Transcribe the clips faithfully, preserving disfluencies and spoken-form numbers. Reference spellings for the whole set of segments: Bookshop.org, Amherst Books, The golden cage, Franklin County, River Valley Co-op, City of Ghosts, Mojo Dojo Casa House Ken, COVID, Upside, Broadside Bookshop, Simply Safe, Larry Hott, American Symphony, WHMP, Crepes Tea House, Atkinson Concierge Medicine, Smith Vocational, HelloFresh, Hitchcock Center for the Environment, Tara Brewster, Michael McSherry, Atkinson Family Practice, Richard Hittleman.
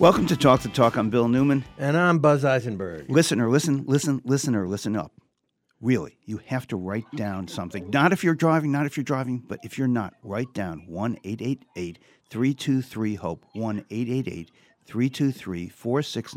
Welcome to Talk the Talk. I'm Bill Newman. And I'm Buzz Eisenberg. Listener, listen, listen, listener, listen up. Really, you have to write down something. Not if you're driving, not if you're driving, but if you're not, write down one eight eight eight three two three HOPE, one eight eight eight three two three four six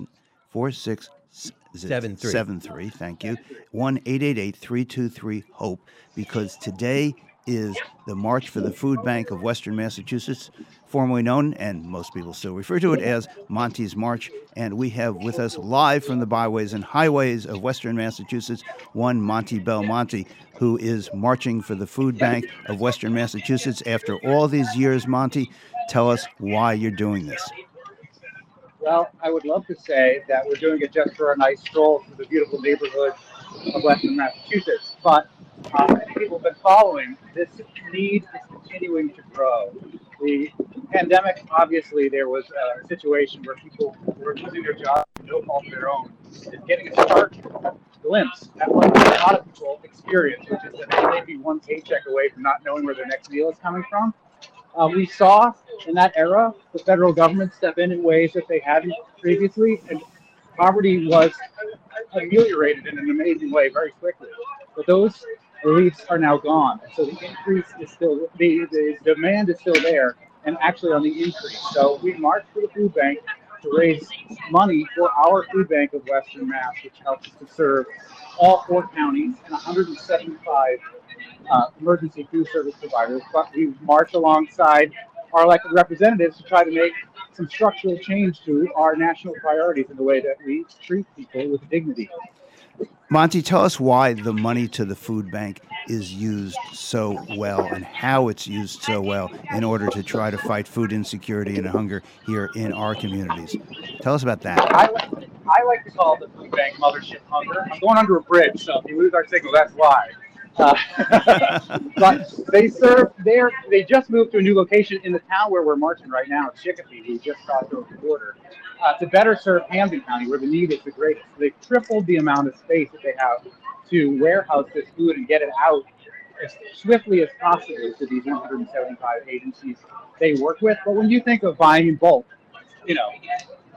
seven three. Thank you. one eight eight eight three two three HOPE, because today is the March for the Food Bank of Western Massachusetts, formerly known, and most people still refer to it as, Monty's March. And we have with us, live from the byways and highways of Western Massachusetts, one Monty Belmonte, who is marching for the Food Bank of Western Massachusetts. After all these years, Monty, tell us why you're doing this. Well, I would love to say that we're doing it just for a nice stroll through the beautiful neighborhood of Western Massachusetts, but um, as people have been following, this need is continuing to grow. The pandemic, obviously, there was a situation where people were losing their jobs for no fault of their own, and getting a stark glimpse at what a lot of people experience, which is that they may be one paycheck away from not knowing where their next meal is coming from. Uh, we saw in that era the federal government step in in ways that they hadn't previously, and poverty was ameliorated in an amazing way very quickly. But those reliefs are now gone. And so the increase is still, the, the demand is still there, and actually on the increase. So we marched for the food bank to raise money for our food bank of Western Mass, which helps to serve all four counties and one hundred seventy-five uh, emergency food service providers. But we marched alongside our elected representatives to try to make some structural change to our national priorities in the way that we treat people with dignity. Monty, tell us why the money to the food bank is used so well and how it's used so well in order to try to fight food insecurity and hunger here in our communities. Tell us about that. I like, I like to call the food bank mothership hunger. I'm going under a bridge, so if we lose our signal, that's why. Uh, but they serve there. They just moved to a new location in the town where we're marching right now, Chicopee. We just crossed over the border uh, to better serve Camden County, where the need is the greatest. They've tripled the amount of space that they have to warehouse this food and get it out as swiftly as possible to these one hundred seventy-five agencies they work with. But when you think of buying in bulk, you know,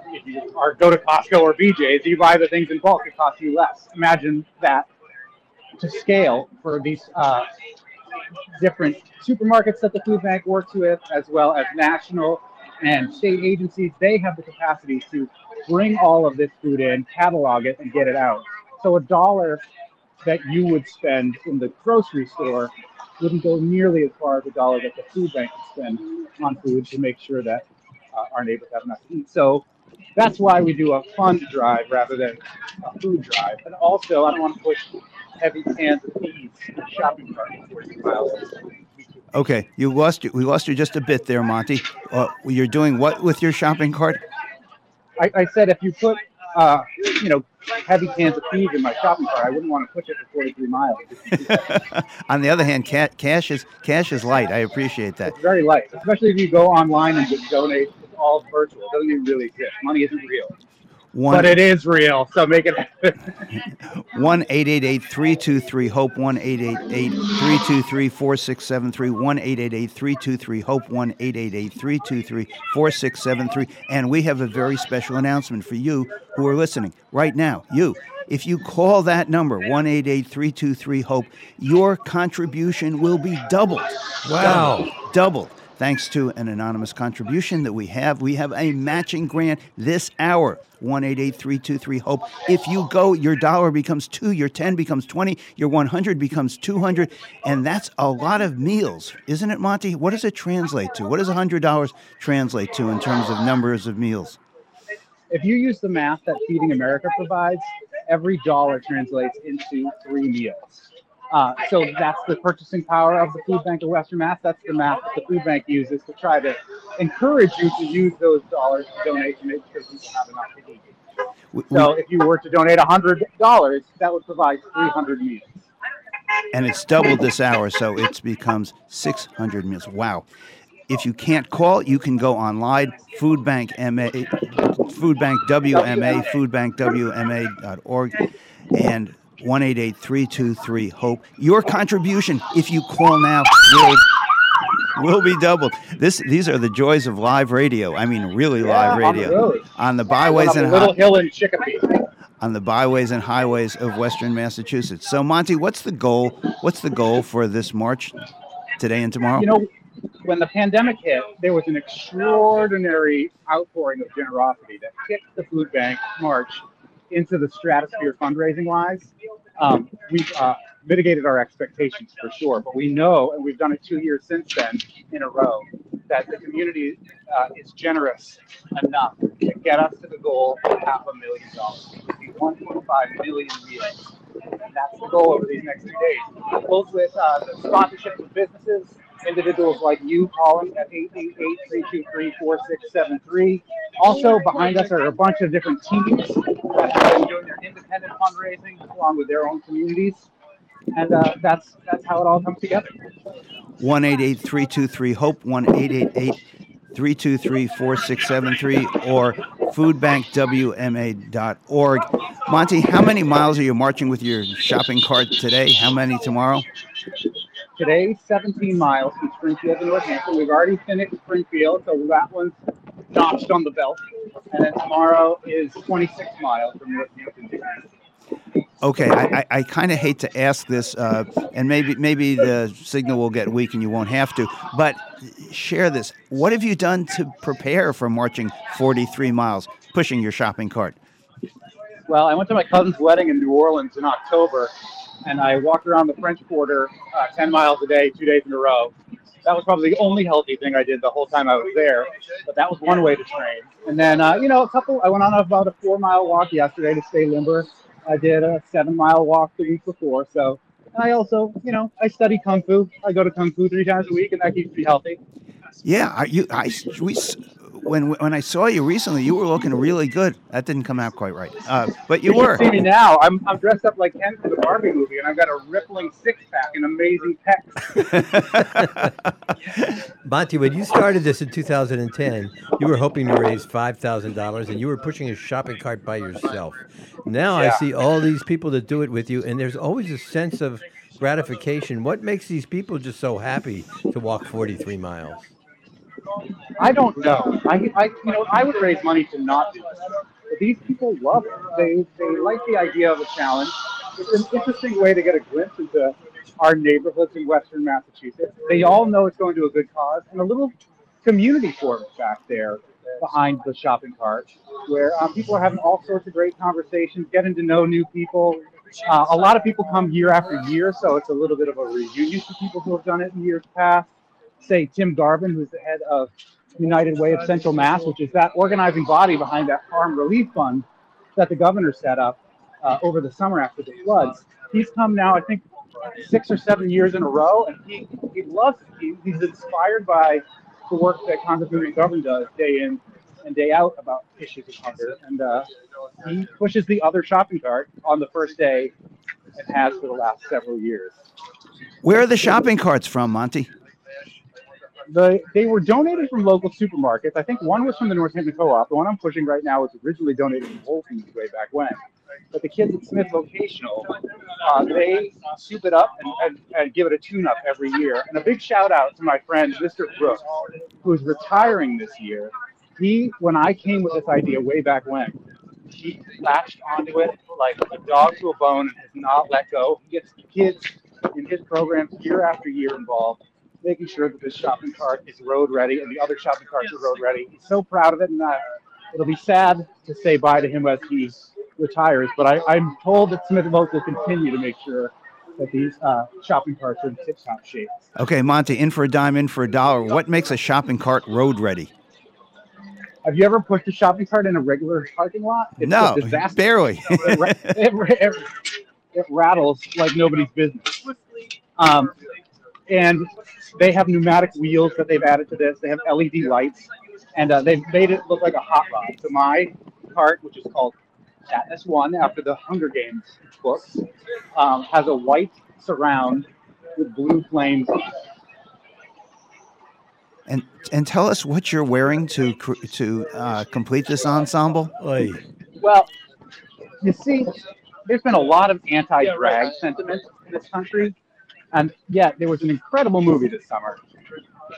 if you are, go to Costco or B J's, you buy the things in bulk, it costs you less. Imagine that to scale for these uh, different supermarkets that the food bank works with, as well as national and state agencies. They have the capacity to bring all of this food in, catalog it, and get it out. So a dollar that you would spend in the grocery store wouldn't go nearly as far as a dollar that the food bank would spend on food to make sure that uh, our neighbors have enough to eat. So that's why we do a fund drive rather than a food drive. And also, I don't want to push heavy cans of peas shopping party forty miles. Okay, you lost you. We lost you just a bit there, Monty. Uh, you're doing what with your shopping cart? I, I said if you put, uh, you know, heavy cans of peas in my shopping cart, I wouldn't want to push it for forty-three miles. On the other hand, ca- cash is cash is light. I appreciate that. It's very light, especially if you go online and just donate. It's all virtual. It doesn't even really exist. Money isn't real. One, but it is real, so make it happen. one eight eight eight three two three HOPE, one eight eight eight three two three four six seven three, one eight eight eight three two three HOPE, one eight eight eight three two three four six seven three. And we have a very special announcement for you who are listening right now. You, if you call that number, one eight eight three two three HOPE, your contribution will be doubled. Wow. Doubled. Thanks to an anonymous contribution that we have. We have a matching grant this hour, one eight eight three two three HOPE. If you go, your dollar becomes two, your ten becomes twenty, your one hundred becomes two hundred, and that's a lot of meals, isn't it, Monty? What does it translate to? What does one hundred dollars translate to in terms of numbers of meals? If you use the math that Feeding America provides, every dollar translates into three meals. Uh, so that's the purchasing power of the Food Bank of Western Mass. That's the math that the food bank uses to try to encourage you to use those dollars to donate to make sure people have enough to eat. We, so we, if you were to donate one hundred dollars, that would provide three hundred meals. And it's doubled this hour, so it becomes six hundred meals. Wow. If you can't call, you can go online, Food Bank M A, Food Bank W M A, food bank w m a dot org, and one eight eight three two three HOPE. Your contribution, if you call now, will will be doubled. This, these are the joys of live radio. I mean, really yeah, live radio. On the, road. On the byways on and Little hi- Hill in Chicopee. On the byways and highways of Western Massachusetts. So, Monty, what's the goal? What's the goal for this march today and tomorrow? You know, when the pandemic hit, there was an extraordinary outpouring of generosity that kicked the Food Bank March into the stratosphere fundraising-wise. Um, we've uh, mitigated our expectations for sure, but we know, and we've done it two years since then in a row, that the community uh, is generous enough to get us to the goal of half a million dollars. one point five million meals, and that's the goal over these next two days. It goes with uh, the sponsorship of businesses, individuals like you calling at eight eight eight, three two three, four six seven three. Also, behind us are a bunch of different teams that have been doing their independent fundraising along with their own communities. And uh, that's that's how it all comes together. one eight eight, three two three, HOPE, one eight eight eight, three two three, four six seven three, or food bank w m a dot org. Monty, how many miles are you marching with your shopping cart today? How many tomorrow? Today, seventeen miles from Springfield to Northampton. We've already finished Springfield, so that one's notched on the belt. And then tomorrow is twenty-six miles from Northampton to Northampton. Okay, I, I, I kind of hate to ask this, uh, and maybe maybe the signal will get weak and you won't have to, but share this. What have you done to prepare for marching forty-three miles, pushing your shopping cart? Well, I went to my cousin's wedding in New Orleans in October, and I walked around the French Quarter uh, ten miles a day, two days in a row. That was probably the only healthy thing I did the whole time I was there, but that was one way to train. And then, uh, you know, a couple. I went on about a four-mile walk yesterday to stay limber. I did a seven-mile walk the week before. So, and I also, you know, I study Kung Fu. I go to Kung Fu three times a week, and that keeps me healthy. Yeah, I, you, I, we, when when I saw you recently, you were looking really good. That didn't come out quite right, uh, but you, you were. See me now. I'm I'm dressed up like Ken from the Barbie movie, and I've got a rippling six-pack and amazing pecs. Monty, when you started this in two thousand ten, you were hoping to raise five thousand dollars, and you were pushing a shopping cart by yourself. Now yeah. I see all these people that do it with you, and there's always a sense of gratification. What makes these people just so happy to walk forty-three miles? I don't know. I, I, you know, I would raise money to not do this. But these people love it. They, they like the idea of a challenge. It's an interesting way to get a glimpse into our neighborhoods in Western Massachusetts. They all know it's going to a good cause, and a little community forms back there behind the shopping cart, where um, people are having all sorts of great conversations, getting to know new people. Uh, a lot of people come year after year, so it's a little bit of a reunion for people who have done it in years past. Say Tim Garvin, who's the head of United Way of Central Mass, which is that organizing body behind that farm relief fund that the governor set up uh, over the summer after the floods. He's come now, I think, six or seven years in a row, and he, he loves it. He, he's inspired by the work that Congressman McGovern does day in and day out about issues of hunger. And uh, he pushes the other shopping cart on the first day and has for the last several years. Where are the shopping carts from, Monty? The, they were donated from local supermarkets. I think one was from the Northampton Co-op. The one I'm pushing right now was originally donated from Whole Foods way back when. But the kids at Smith Vocational, uh, they soup it up and, and, and give it a tune-up every year. And a big shout-out to my friend, Mister Brooks, who is retiring this year. He, when I came with this idea way back when, he latched onto it like a dog to a bone and has not let go. He gets kids in his programs year after year involved, making sure that this shopping cart is road ready and the other shopping carts are road ready. He's so proud of it, and uh, it'll be sad to say bye to him as he retires, but I, I'm told that Smith Vote will continue to make sure that these uh, shopping carts are in tip-top shape. Okay, Monty, in for a dime, in for a dollar. What makes a shopping cart road ready? Have you ever pushed a shopping cart in a regular parking lot? It's no, a disaster. Barely. it, ra- it, it, it rattles like nobody's business. Um, and they have pneumatic wheels that they've added to this. They have L E D lights, and uh, they've made it look like a hot rod. So my cart, which is called Katniss One after the Hunger Games books, um, has a white surround with blue flames on it. And and tell us what you're wearing to to uh, complete this ensemble. Oy. Well, you see, there's been a lot of anti-drag sentiment in this country, and yet there was an incredible movie this summer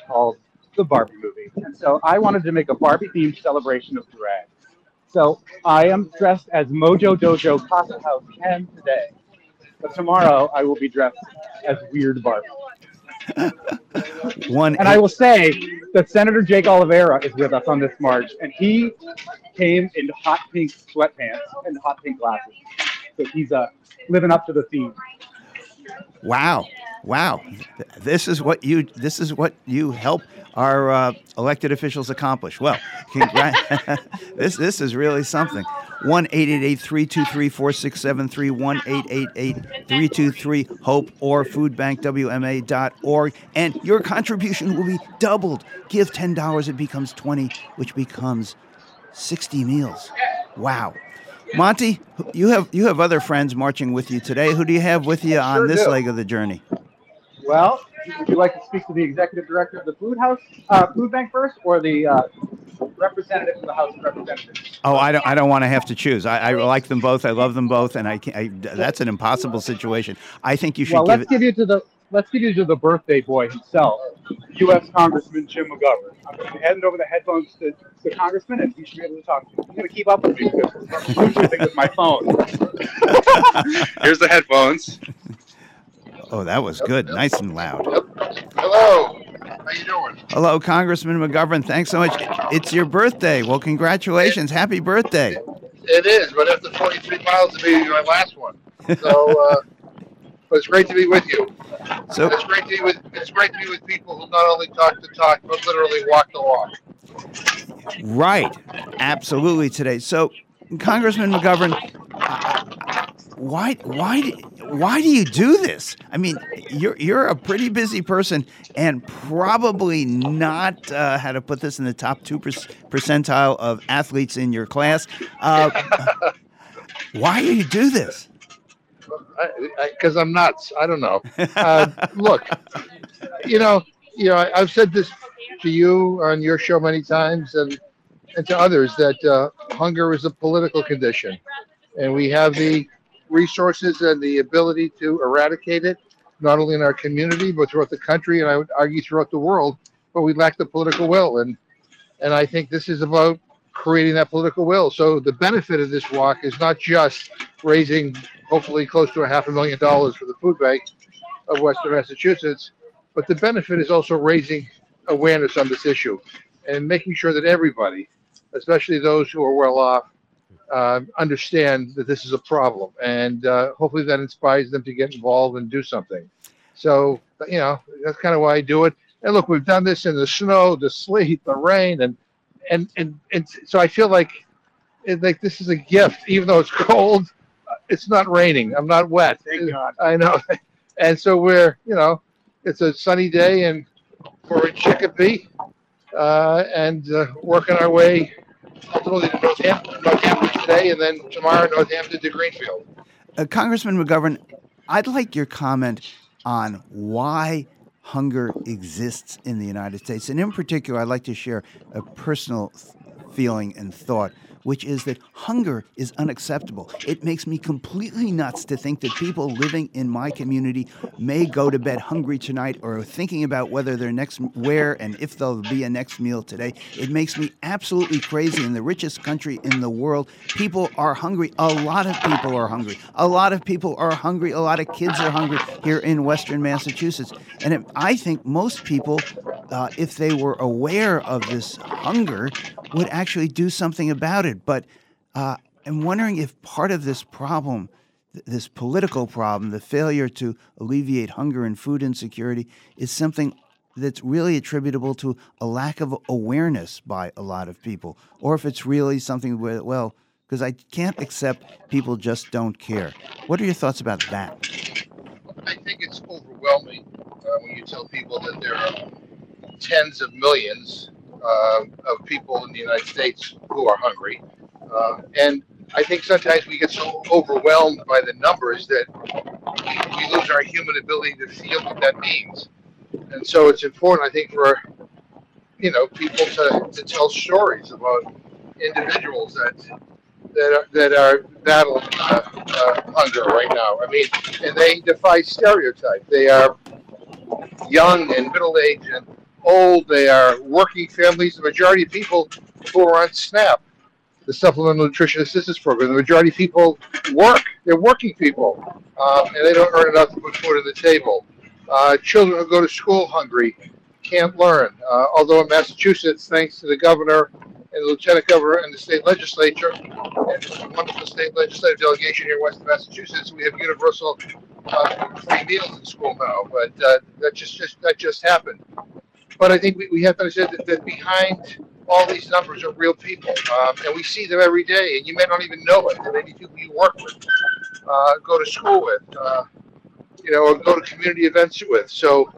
called The Barbie Movie. And so I wanted to make a Barbie-themed celebration of drag. So I am dressed as Mojo Dojo Casa House Ken today. But tomorrow I will be dressed as Weird Barbie. One and I will say that Senator Jake Oliveira is with us on this march, and he came in hot pink sweatpants and hot pink glasses. So he's uh, living up to the theme. Wow. Wow. This is what you this is what you help our uh, elected officials accomplish. Well, congrats. this this is really something. one eight eight eight, three two three, four six seven three, one eight eight eight, three two three, HOPE or food bank w m a dot org. And your contribution will be doubled. Give ten dollars, it becomes twenty dollars, which becomes sixty meals. Wow. Monty, you have you have other friends marching with you today. Who do you have with you on sure this do. leg of the journey? Well, would you like to speak to the executive director of the food house, uh, food bank first, or the uh, representative of the House of Representatives? Oh, I don't. I don't want to have to choose. I, I like them both. I love them both, and I, can't, I that's an impossible situation. I think you should. Well, give let's it- give you to the let's give you to the birthday boy himself, U S Congressman Jim McGovern. I'm going to hand over the headphones to the congressman, and he should be able to talk to you. He's going to keep up with me because I'm shooting with my phone. Here's the headphones. Oh, that was yep, good. Yep. Nice and loud. Yep. Hello. How you doing? Hello, Congressman McGovern. Thanks so much. It's your birthday. Well, congratulations. It, Happy birthday. It, it is, but after twenty-three miles to be my last one. So uh, but it's great to be with you. So it's great to be with it's great to be with people who not only talk the talk, but literally walk the walk. Right. Absolutely today. So, Congressman McGovern, why why why do you do this? I mean, you're you're a pretty busy person and probably not uh, how to put this in the top two percentile of athletes in your class. Uh, why do you do this? Because I'm nuts. I don't know. Uh, look, you know, you know, I, I've said this to you on your show many times, and and to others that uh, hunger is a political condition, and we have the resources and the ability to eradicate it, not only in our community, but throughout the country, and I would argue throughout the world, but we lack the political will. And and I think this is about creating that political will. So the benefit of this walk is not just raising hopefully close to a half a million dollars for the Food Bank of Western Massachusetts, but the benefit is also raising awareness on this issue and making sure that everybody, especially those who are well off, Uh, understand that this is a problem, and uh, hopefully that inspires them to get involved and do something. So, you know, that's kind of why I do it. And look, we've done this in the snow, the sleet, the rain, and and and, and so I feel like like this is a gift, even though it's cold. It's not raining. I'm not wet. Thank God. I know. And so we're, you know, it's a sunny day, and we're in Chicopee, uh, and uh, working our way. Ultimately, to Northampton, Northampton today, and then tomorrow, Northampton to Greenfield. Uh, Congressman McGovern, I'd like your comment on why hunger exists in the United States. And in particular, I'd like to share a personal th- feeling and thought, which is that hunger is unacceptable. It makes me completely nuts to think that people living in my community may go to bed hungry tonight or thinking about whether their next, where and if there'll be a next meal today. It makes me absolutely crazy. In the richest country in the world, people are hungry. A lot of people are hungry. A lot of people are hungry. A lot of kids are hungry here in Western Massachusetts. And it, I think most people, uh, if they were aware of this hunger, would actually do something about it. But uh, I'm wondering if part of this problem, th- this political problem, the failure to alleviate hunger and food insecurity is something that's really attributable to a lack of awareness by a lot of people, or if it's really something where, well, because I can't accept people just don't care. What are your thoughts about that? I think it's overwhelming uh, when you tell people that there are tens of millions Uh, of people in the United States who are hungry. Uh, and I think sometimes we get so overwhelmed by the numbers that we lose our human ability to feel what that means. And so it's important, I think, for, you know, people to, to tell stories about individuals that that are, that are battling uh, uh, hunger right now. I mean, and they defy stereotype. They are young and middle-aged and old, they are working families. The majority of people who are on SNAP, the Supplemental Nutrition Assistance Program, the majority of people work. They're working people, um, and they don't earn enough to put food on the table. Uh, children who go to school hungry can't learn. Uh, although in Massachusetts, thanks to the governor and the lieutenant governor and the state legislature, and a wonderful state legislative delegation here in Western Massachusetts, we have universal uh, free meals in school now. But uh, that just, just that just happened. But I think we, we have to understand that, that behind all these numbers are real people, um, and we see them every day, and you may not even know it. There may be people you work with, uh, go to school with, uh, you know, or go to community events with. So,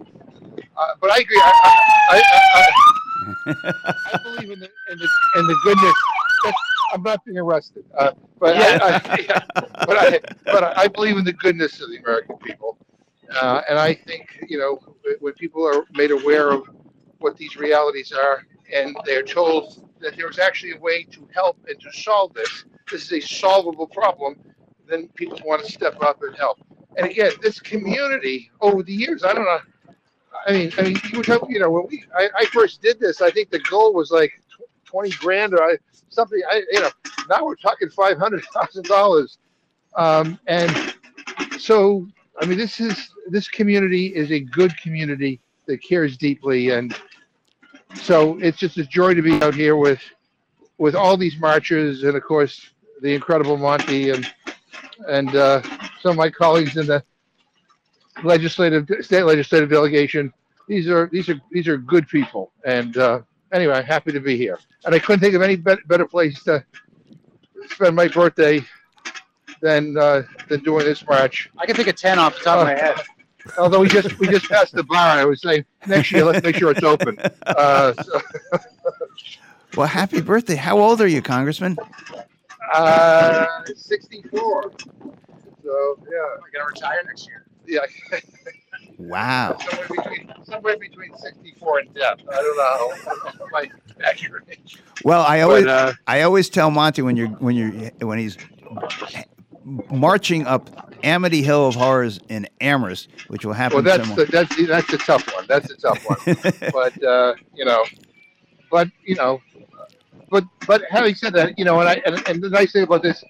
uh, but I agree. I, I, I, I, I believe in the, in the in the goodness. That's, I'm not being arrested, uh, but yeah. I, I, yeah, but I but I believe in the goodness of the American people, uh, and I think, you know, when people are made aware of what these realities are, and they're told that there's actually a way to help and to solve this, this is a solvable problem, then people want to step up and help. And again, this community over the years, I don't know, I mean, I mean, you were talking, you know, when we, I, I first did this, I think the goal was like twenty grand or I, something, I, you know, now we're talking five hundred thousand dollars. Um, and so, I mean, this is, this community is a good community that cares deeply, and so it's just a joy to be out here with with all these marchers and, of course, the incredible Monty and and uh, some of my colleagues in the legislative state legislative delegation. These are these are these are good people, and uh, anyway, I'm happy to be here. And I couldn't think of any be- better place to spend my birthday than uh, than doing this march. I can think of ten off the top uh, of my head. Although we just we just passed the bar, I would say next year let's make sure it's open. Uh, so. Well, happy birthday! How old are you, Congressman? Uh, sixty-four. So yeah, I'm gonna retire next year. Yeah. Wow. Somewhere between, somewhere between sixty-four and death. I don't know how my accurate age. Well, I always but, uh, I always tell Monty when you're when you're when he's marching up Amity Hill of Horrors in Amherst, which will happen. Well, that's the, that's the, that's a tough one. That's a tough one. but uh, you know, but you know, but but having said that, you know, and I and, and the nice thing about this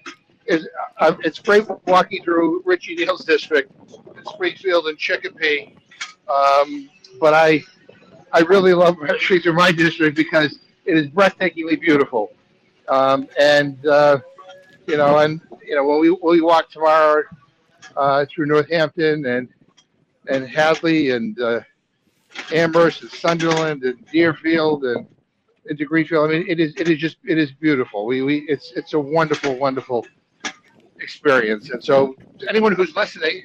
is uh, it's great walking through Richie Neal's district, Springfield and Chicopee. Um, but I I really love marching through my district because it is breathtakingly beautiful, um, and uh, you know and. You know, when we when we walk tomorrow uh, through Northampton and and Hadley and uh, Amherst and Sunderland and Deerfield and into Greenfield, I mean, it is it is just it is beautiful. We we it's it's a wonderful wonderful experience. And so, anyone who's listening,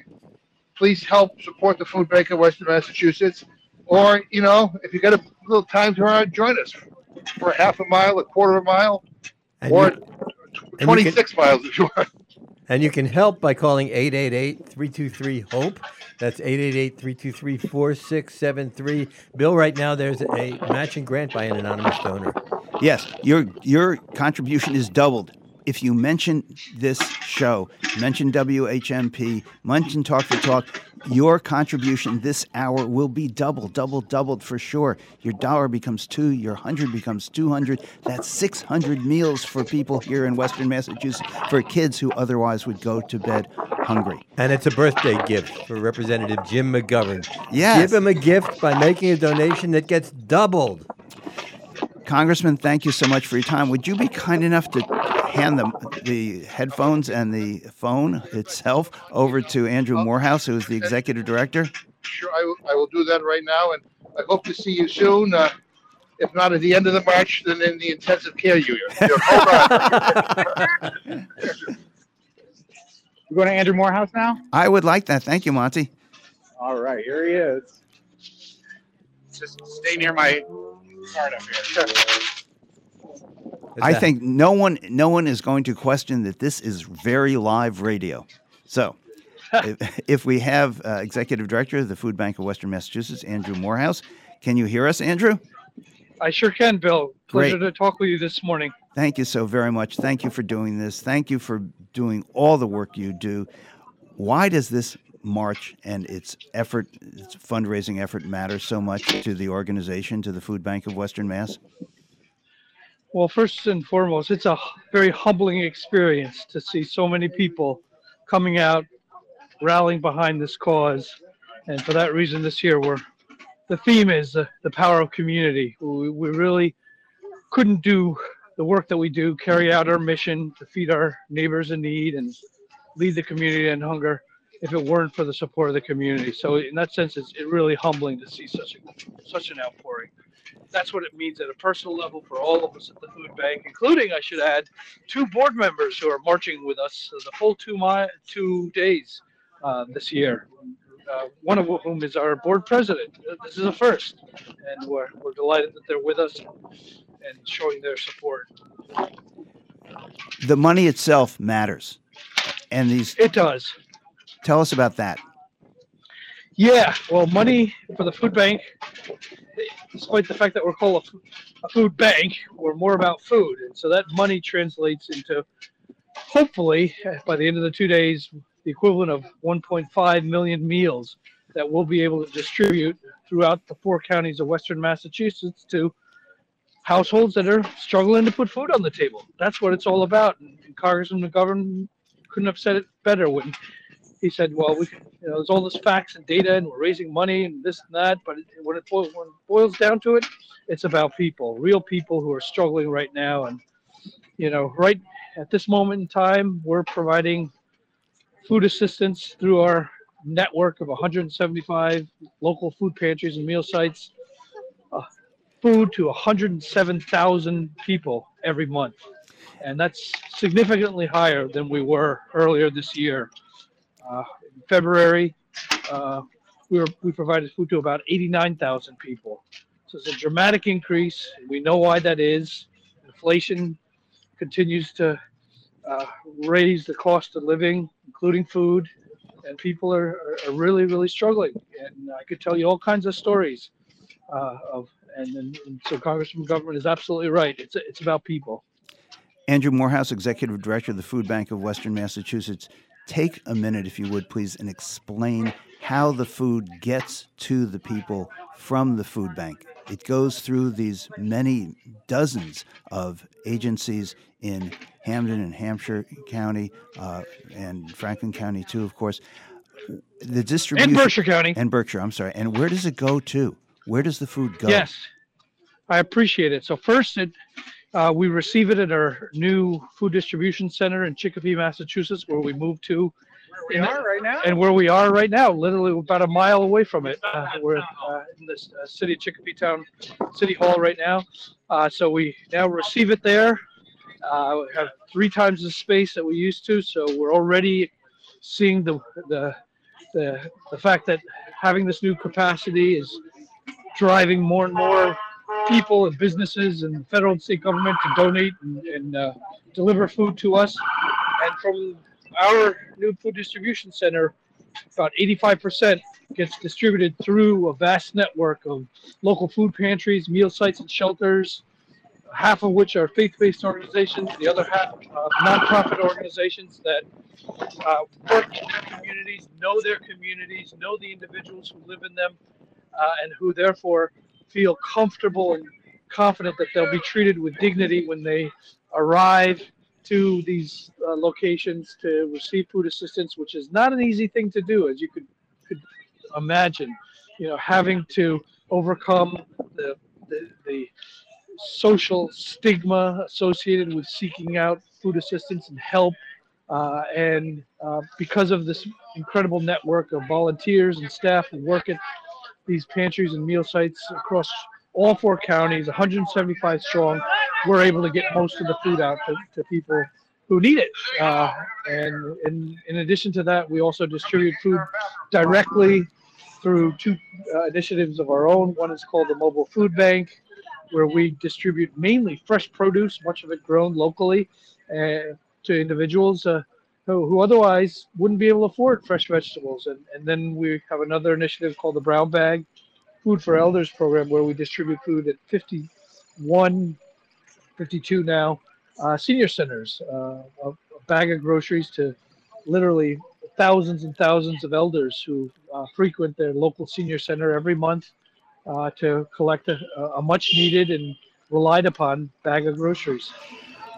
please help support the Food Bank of Western Massachusetts. Or you know, if you got a little time tomorrow, join us for a half a mile, a quarter of a mile, or. twenty-six can, miles if you want. And you can help by calling eight eight eight, three two three, HOPE. That's eight eight eight, three two three, four six seven three. Bill, right now there's a matching grant by an anonymous donor. Yes, your your contribution is doubled. If you mention this show, mention W H M P, mention Talk for Talk, your contribution this hour will be double, double, doubled for sure. Your dollar becomes two, your hundred becomes two hundred. That's six hundred meals for people here in Western Massachusetts, for kids who otherwise would go to bed hungry. And it's a birthday gift for Representative Jim McGovern. Yes. Give him a gift by making a donation that gets doubled. Congressman, thank you so much for your time. Would you be kind enough to hand the, the headphones and the phone itself over to Andrew Morehouse, who is the executive director? Sure, I, w- I will do that right now, and I hope to see you soon. Uh, if not at the end of the march, then in the intensive care unit. We're going to Andrew Morehouse now? I would like that. Thank you, Monty. All right, here he is. Just stay near my... Here. I think no one, no one is going to question that this is very live radio. So, if, if we have uh, Executive Director of the Food Bank of Western Massachusetts, Andrew Morehouse, can you hear us, Andrew? I sure can, Bill. Pleasure Great. To talk with you this morning. Thank you so very much. Thank you for doing this. Thank you for doing all the work you do. Why does this march and its effort, its fundraising effort, matters so much to the organization, to the Food Bank of Western Mass? Well, first and foremost, it's a very humbling experience to see so many people coming out, rallying behind this cause. And for that reason, this year, we're the theme is the, the power of community. We, we really couldn't do the work that we do, carry out our mission to feed our neighbors in need and lead the community in hunger, if it weren't for the support of the community. So in that sense, it's really humbling to see such a, such an outpouring. That's what it means at a personal level for all of us at the Food Bank, including, I should add, two board members who are marching with us the full two, mi- two days uh, this year, uh, one of whom is our board president. This is a first, and we're, we're delighted that they're with us and showing their support. The money itself matters. and these It does. Tell us about that. Yeah, well, money for the food bank, despite the fact that we're called a food bank, we're more about food. And so that money translates into, hopefully, by the end of the two days, the equivalent of one point five million meals that we'll be able to distribute throughout the four counties of Western Massachusetts to households that are struggling to put food on the table. That's what it's all about. And Congressman McGovern couldn't have said it better when he said, well, we, you know, there's all this facts and data, and we're raising money and this and that, but when it, boils, when it boils down to it, it's about people, real people who are struggling right now. And, you know, right at this moment in time, we're providing food assistance through our network of one hundred seventy-five local food pantries and meal sites, uh, food to one hundred seven thousand people every month. And that's significantly higher than we were earlier this year. Uh, in February, uh, we, were, we provided food to about eighty-nine thousand people. So it's a dramatic increase. We know why that is. Inflation continues to uh, raise the cost of living, including food, and people are, are really, really struggling. And I could tell you all kinds of stories. Uh, of and, and, and so Congressman McGovern is absolutely right. It's it's about people. Andrew Morehouse, Executive Director of the Food Bank of Western Massachusetts. Take a minute, if you would, please, and explain how the food gets to the people from the food bank. It goes through these many dozens of agencies in Hampden and Hampshire County uh, and Franklin County, too, of course. The distribution and Berkshire County. And Berkshire, I'm sorry. And where does it go to? Where does the food go? Yes, I appreciate it. So first, it... Uh, we receive it at our new food distribution center in Chicopee, Massachusetts, where we moved to. Where we in, are right now. And where we are right now, literally about a mile away from it. Uh, we're uh, in the uh, city of Chicopee Town City Hall right now. Uh, so we now receive it there. Uh, we have three times the space that we used to. So we're already seeing the the the, the fact that having this new capacity is driving more and more people and businesses and the federal and state government to donate and, and uh, deliver food to us. And from our new food distribution center, about eighty-five percent gets distributed through a vast network of local food pantries, meal sites, and shelters, half of which are faith-based organizations, the other half uh, nonprofit organizations that uh, work in their communities, know their communities, know the individuals who live in them, uh, and who therefore feel comfortable and confident that they'll be treated with dignity when they arrive to these uh, locations to receive food assistance, which is not an easy thing to do, as you could, could imagine. You know, having to overcome the, the the social stigma associated with seeking out food assistance and help, uh, and uh, because of this incredible network of volunteers and staff who work at these pantries and meal sites across all four counties, one hundred seventy-five strong, we're able to get most of the food out to, to people who need it. Uh, and in, in addition to that, we also distribute food directly through two uh, initiatives of our own. One is called the Mobile Food Bank, where we distribute mainly fresh produce, much of it grown locally, uh, to individuals uh, who otherwise wouldn't be able to afford fresh vegetables. And, and then we have another initiative called the Brown Bag Food for Elders program, where we distribute food at fifty-one, fifty-two now, uh, senior centers, uh, a, a bag of groceries to literally thousands and thousands of elders who uh, frequent their local senior center every month uh, to collect a, a much needed and relied upon bag of groceries.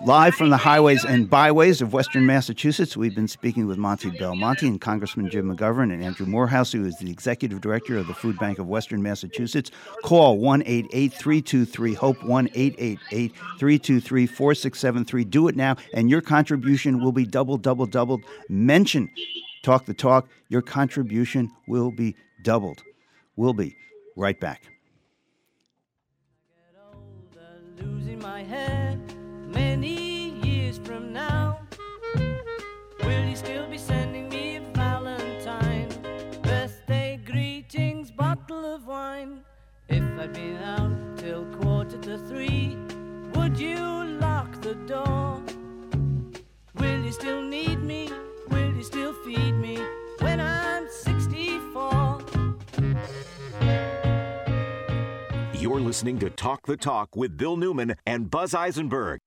Live from the highways and byways of Western Massachusetts, we've been speaking with Monty Belmonte and Congressman Jim McGovern and Andrew Morehouse, who is the Executive Director of the Food Bank of Western Massachusetts. Call one eight eight three two three HOPE, one eight eight eight three two three four six seven three. Do it now, and your contribution will be double, double, doubled. Mention Talk the Talk. Your contribution will be doubled. We'll be right back. I get older, losing my head. Many years from now, will you still be sending me a Valentine? Birthday greetings, bottle of wine. If I'd been out till quarter to three, would you lock the door? Will you still need me? Will you still feed me when I'm sixty-four? You're listening to Talk the Talk with Bill Newman and Buzz Eisenberg.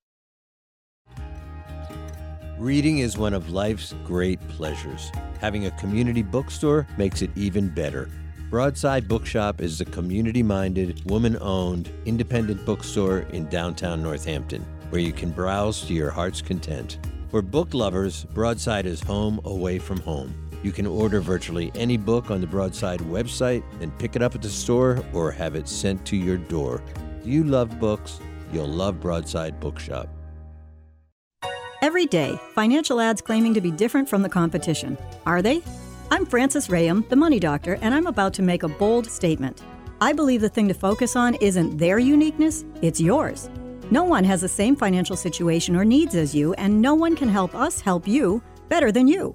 Reading is one of life's great pleasures. Having a community bookstore makes it even better. Broadside Bookshop is a community-minded, woman-owned, independent bookstore in downtown Northampton, where you can browse to your heart's content. For book lovers, Broadside is home away from home. You can order virtually any book on the Broadside website and pick it up at the store or have it sent to your door. If you love books, you'll love Broadside Bookshop. Every day, financial ads claiming to be different from the competition. Are they? I'm Frances Rayum, the Money Doctor, and I'm about to make a bold statement. I believe the thing to focus on isn't their uniqueness, it's yours. No one has the same financial situation or needs as you, and no one can help us help you better than you.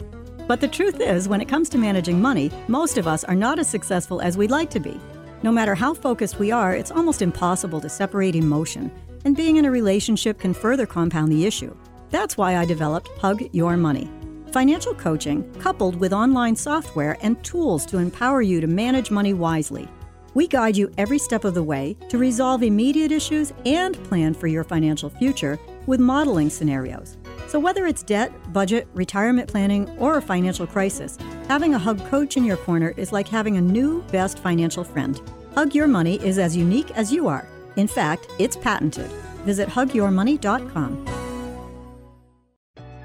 But the truth is, when it comes to managing money, most of us are not as successful as we'd like to be. No matter how focused we are, it's almost impossible to separate emotion, and being in a relationship can further compound the issue. That's why I developed Hug Your Money. Financial coaching coupled with online software and tools to empower you to manage money wisely. We guide you every step of the way to resolve immediate issues and plan for your financial future with modeling scenarios. So whether it's debt, budget, retirement planning, or a financial crisis, having a Hug coach in your corner is like having a new best financial friend. Hug Your Money is as unique as you are. In fact, it's patented. Visit hug your money dot com.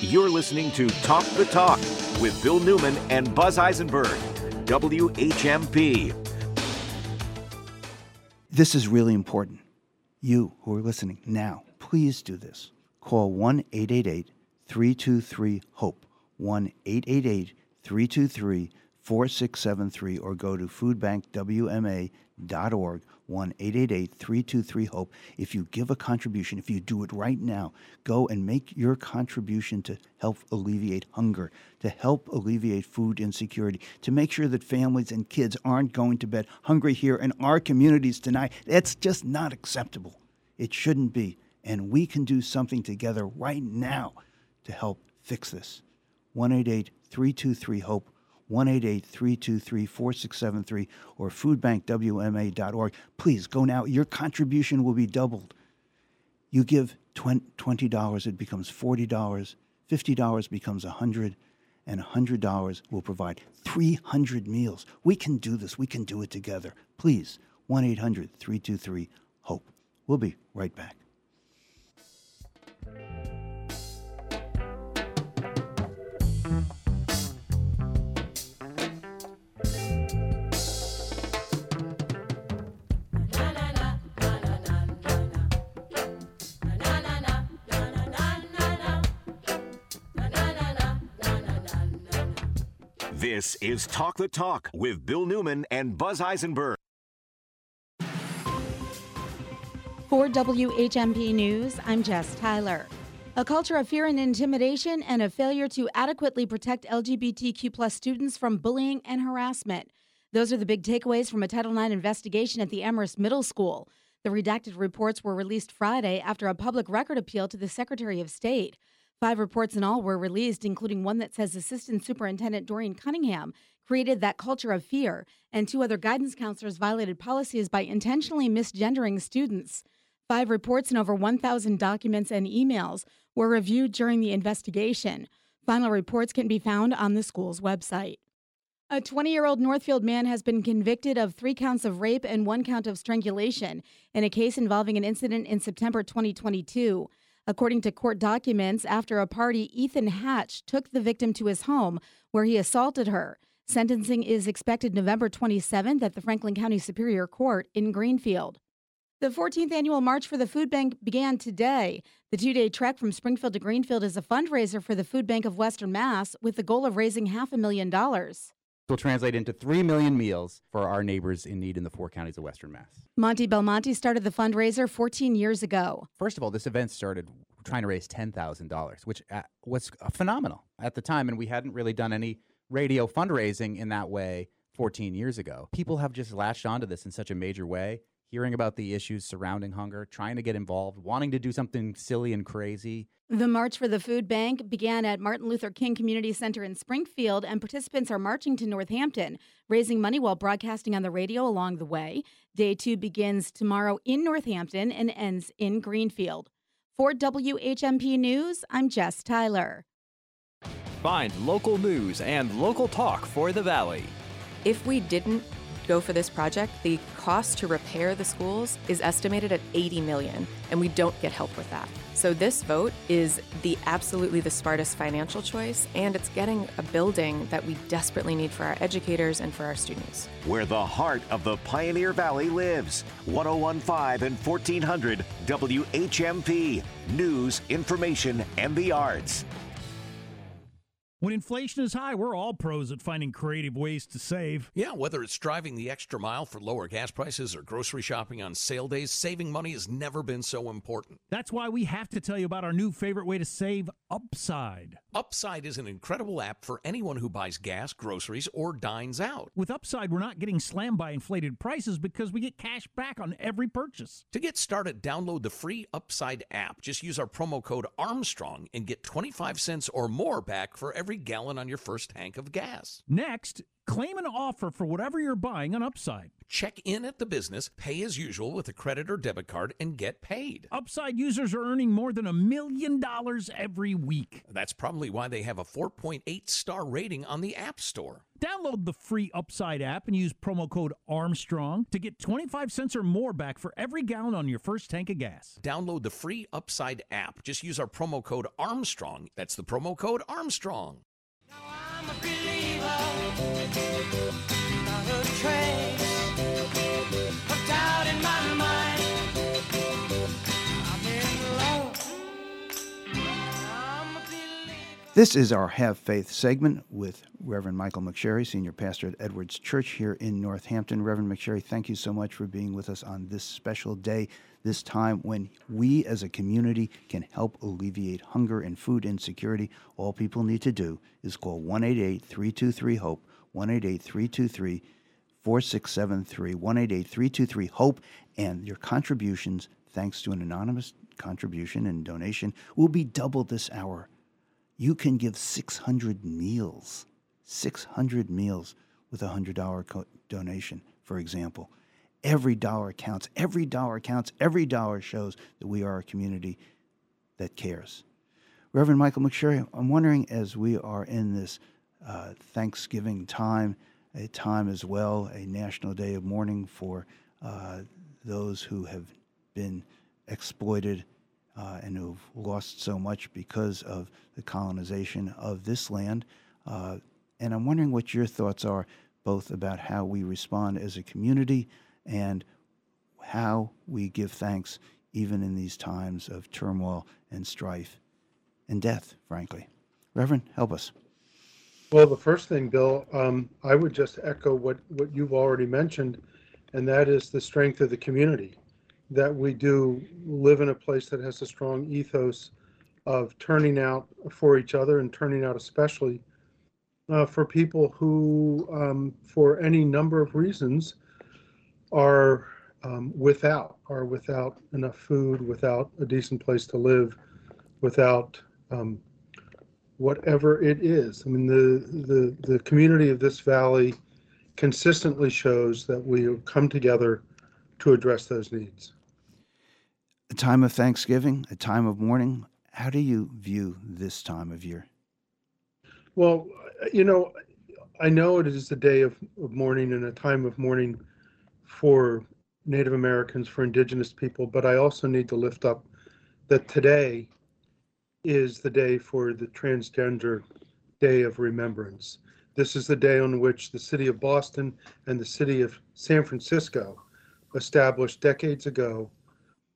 You're listening to Talk the Talk with Bill Newman and Buzz Eisenberg, W H M P. This is really important. You who are listening now, please do this. Call one eight eight eight three two three HOPE, one eight eight eight three two three four six seven three, or go to food bank w m a dot org, one eight eight eight three two three HOPE. If you give a contribution, if you do it right now, go and make your contribution to help alleviate hunger, to help alleviate food insecurity, to make sure that families and kids aren't going to bed hungry here in our communities tonight. That's just not acceptable. It shouldn't be. And we can do something together right now to help fix this. one eight eight three two three HOPE. one eight eight three two three four six seven three, or food bank w m a dot org. Please go now. Your contribution will be doubled. You give twenty dollars, it becomes forty dollars. fifty dollars becomes one hundred dollars. And one hundred dollars will provide three hundred meals. We can do this. We can do it together. Please, one eight hundred three two three HOPE. We'll be right back. This is Talk the Talk with Bill Newman and Buzz Eisenberg. For W H M P News, I'm Jess Tyler. A culture of fear and intimidation and a failure to adequately protect L G B T Q plus students from bullying and harassment. Those are the big takeaways from a Title nine investigation at the Amherst Middle School. The redacted reports were released Friday after a public record appeal to the Secretary of State. Five reports in all were released, including one that says Assistant Superintendent Doreen Cunningham created that culture of fear, and two other guidance counselors violated policies by intentionally misgendering students. Five reports and over one thousand documents and emails were reviewed during the investigation. Final reports can be found on the school's website. A twenty-year-old Northfield man has been convicted of three counts of rape and one count of strangulation in a case involving an incident in September twenty twenty-two. According to court documents, after a party, Ethan Hatch took the victim to his home where he assaulted her. Sentencing is expected November twenty-seventh at the Franklin County Superior Court in Greenfield. The fourteenth annual March for the Food Bank began today. The two-day trek from Springfield to Greenfield is a fundraiser for the Food Bank of Western Mass with the goal of raising half a million dollars. Will translate into three million meals for our neighbors in need in the four counties of Western Mass. Monty Belmonte started the fundraiser fourteen years ago. First of all, this event started trying to raise ten thousand dollars, which was phenomenal at the time, and we hadn't really done any radio fundraising in that way fourteen years ago. People have just latched onto this in such a major way, hearing about the issues surrounding hunger, trying to get involved, wanting to do something silly and crazy. The March for the Food Bank began at Martin Luther King Community Center in Springfield, and participants are marching to Northampton, raising money while broadcasting on the radio along the way. Day two begins tomorrow in Northampton and ends in Greenfield. For W H M P News, I'm Jess Tyler. Find local news and local talk for the Valley. If we didn't go for this project, the cost to repair the schools is estimated at eighty million dollars, and we don't get help with that. So this vote is the absolutely the smartest financial choice, and it's getting a building that we desperately need for our educators and for our students. Where the heart of the Pioneer Valley lives, one oh one point five and fourteen hundred W H M P, news, information, and the arts. When inflation is high, we're all pros at finding creative ways to save. Yeah, whether it's driving the extra mile for lower gas prices or grocery shopping on sale days, saving money has never been so important. That's why we have to tell you about our new favorite way to save, Upside. Upside is an incredible app for anyone who buys gas, groceries, or dines out. With Upside, we're not getting slammed by inflated prices because we get cash back on every purchase. To get started, download the free Upside app. Just use our promo code Armstrong and get twenty-five cents or more back for every gallon on your first tank of gas. Next, claim an offer for whatever you're buying on Upside. Check in at the business, pay as usual with a credit or debit card, and get paid. Upside users are earning more than a million dollars every week. That's probably why they have a four point eight star rating on the App Store. Download the free Upside app and use promo code Armstrong to get twenty-five cents or more back for every gallon on your first tank of gas. Download the free Upside app. Just use our promo code Armstrong. That's the promo code Armstrong. Now I'm a believer, not a trace of doubt in my mind. I'm in love, I'm a believer. This is our Have Faith segment with Reverend Michael McSherry, Senior Pastor at Edwards Church here in Northampton. Reverend McSherry, thank you so much for being with us on this special day, this time when we as a community can help alleviate hunger and food insecurity. All people need to do is call one eight eight three two three HOPE, one eight eight three two three four six seven three, one eight eight three two three HOPE, and your contributions, thanks to an anonymous contribution and donation, will be doubled this hour. You can give six hundred meals. six hundred meals with a one hundred dollars co- donation, for example. Every dollar counts. Every dollar counts. Every dollar shows that we are a community that cares. Reverend Michael McSherry, I'm wondering, as we are in this uh, Thanksgiving time, a time as well, a national day of mourning for uh, those who have been exploited uh, and who've lost so much because of the colonization of this land, uh, and I'm wondering what your thoughts are, both about how we respond as a community and how we give thanks even in these times of turmoil and strife and death, frankly. Reverend, help us. Well, the first thing, Bill, um, I would just echo what, what you've already mentioned, and that is the strength of the community. that we do live in a place that has a strong ethos of turning out for each other and turning out especially uh, for people who, um, for any number of reasons, are um, without, are without enough food, without a decent place to live, without um, whatever it is. I mean, the, the, the community of this valley consistently shows that we have come together to address those needs. A time of Thanksgiving, a time of mourning. How do you view this time of year? Well, you know, I know it is a day of, of mourning and a time of mourning for Native Americans, for Indigenous people, but I also need to lift up that today is the day for the Transgender Day of Remembrance. This is the day on which the city of Boston and the city of San Francisco established decades ago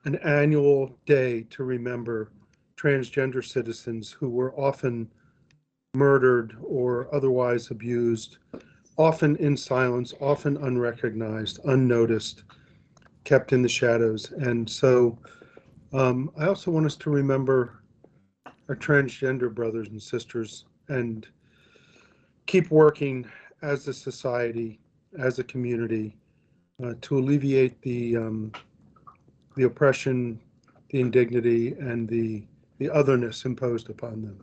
an annual day to remember transgender citizens who were often murdered or otherwise abused, often in silence, often unrecognized, unnoticed, kept in the shadows. And so um, I also want us to remember our transgender brothers and sisters and keep working as a society, as a community, uh, to alleviate the um, the oppression, the indignity, and the the otherness imposed upon them.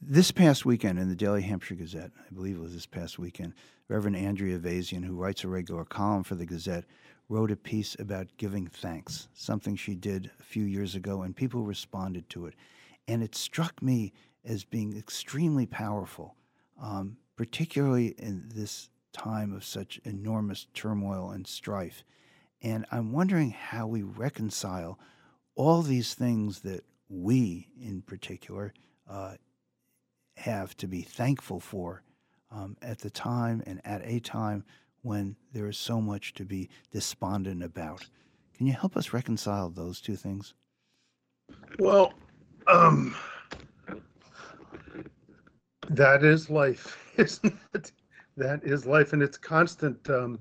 This past weekend in the Daily Hampshire Gazette, I believe it was this past weekend, Reverend Andrea Vazian, who writes a regular column for the Gazette, wrote a piece about giving thanks, something she did a few years ago, and people responded to it. And it struck me as being extremely powerful, um, particularly in this time of such enormous turmoil and strife. And I'm wondering how we reconcile all these things that we, in particular, uh, have to be thankful for um, at the time and at a time when there is so much to be despondent about. Can you help us reconcile those two things? Well, um, that is life, isn't it? That is life, and it's constant um,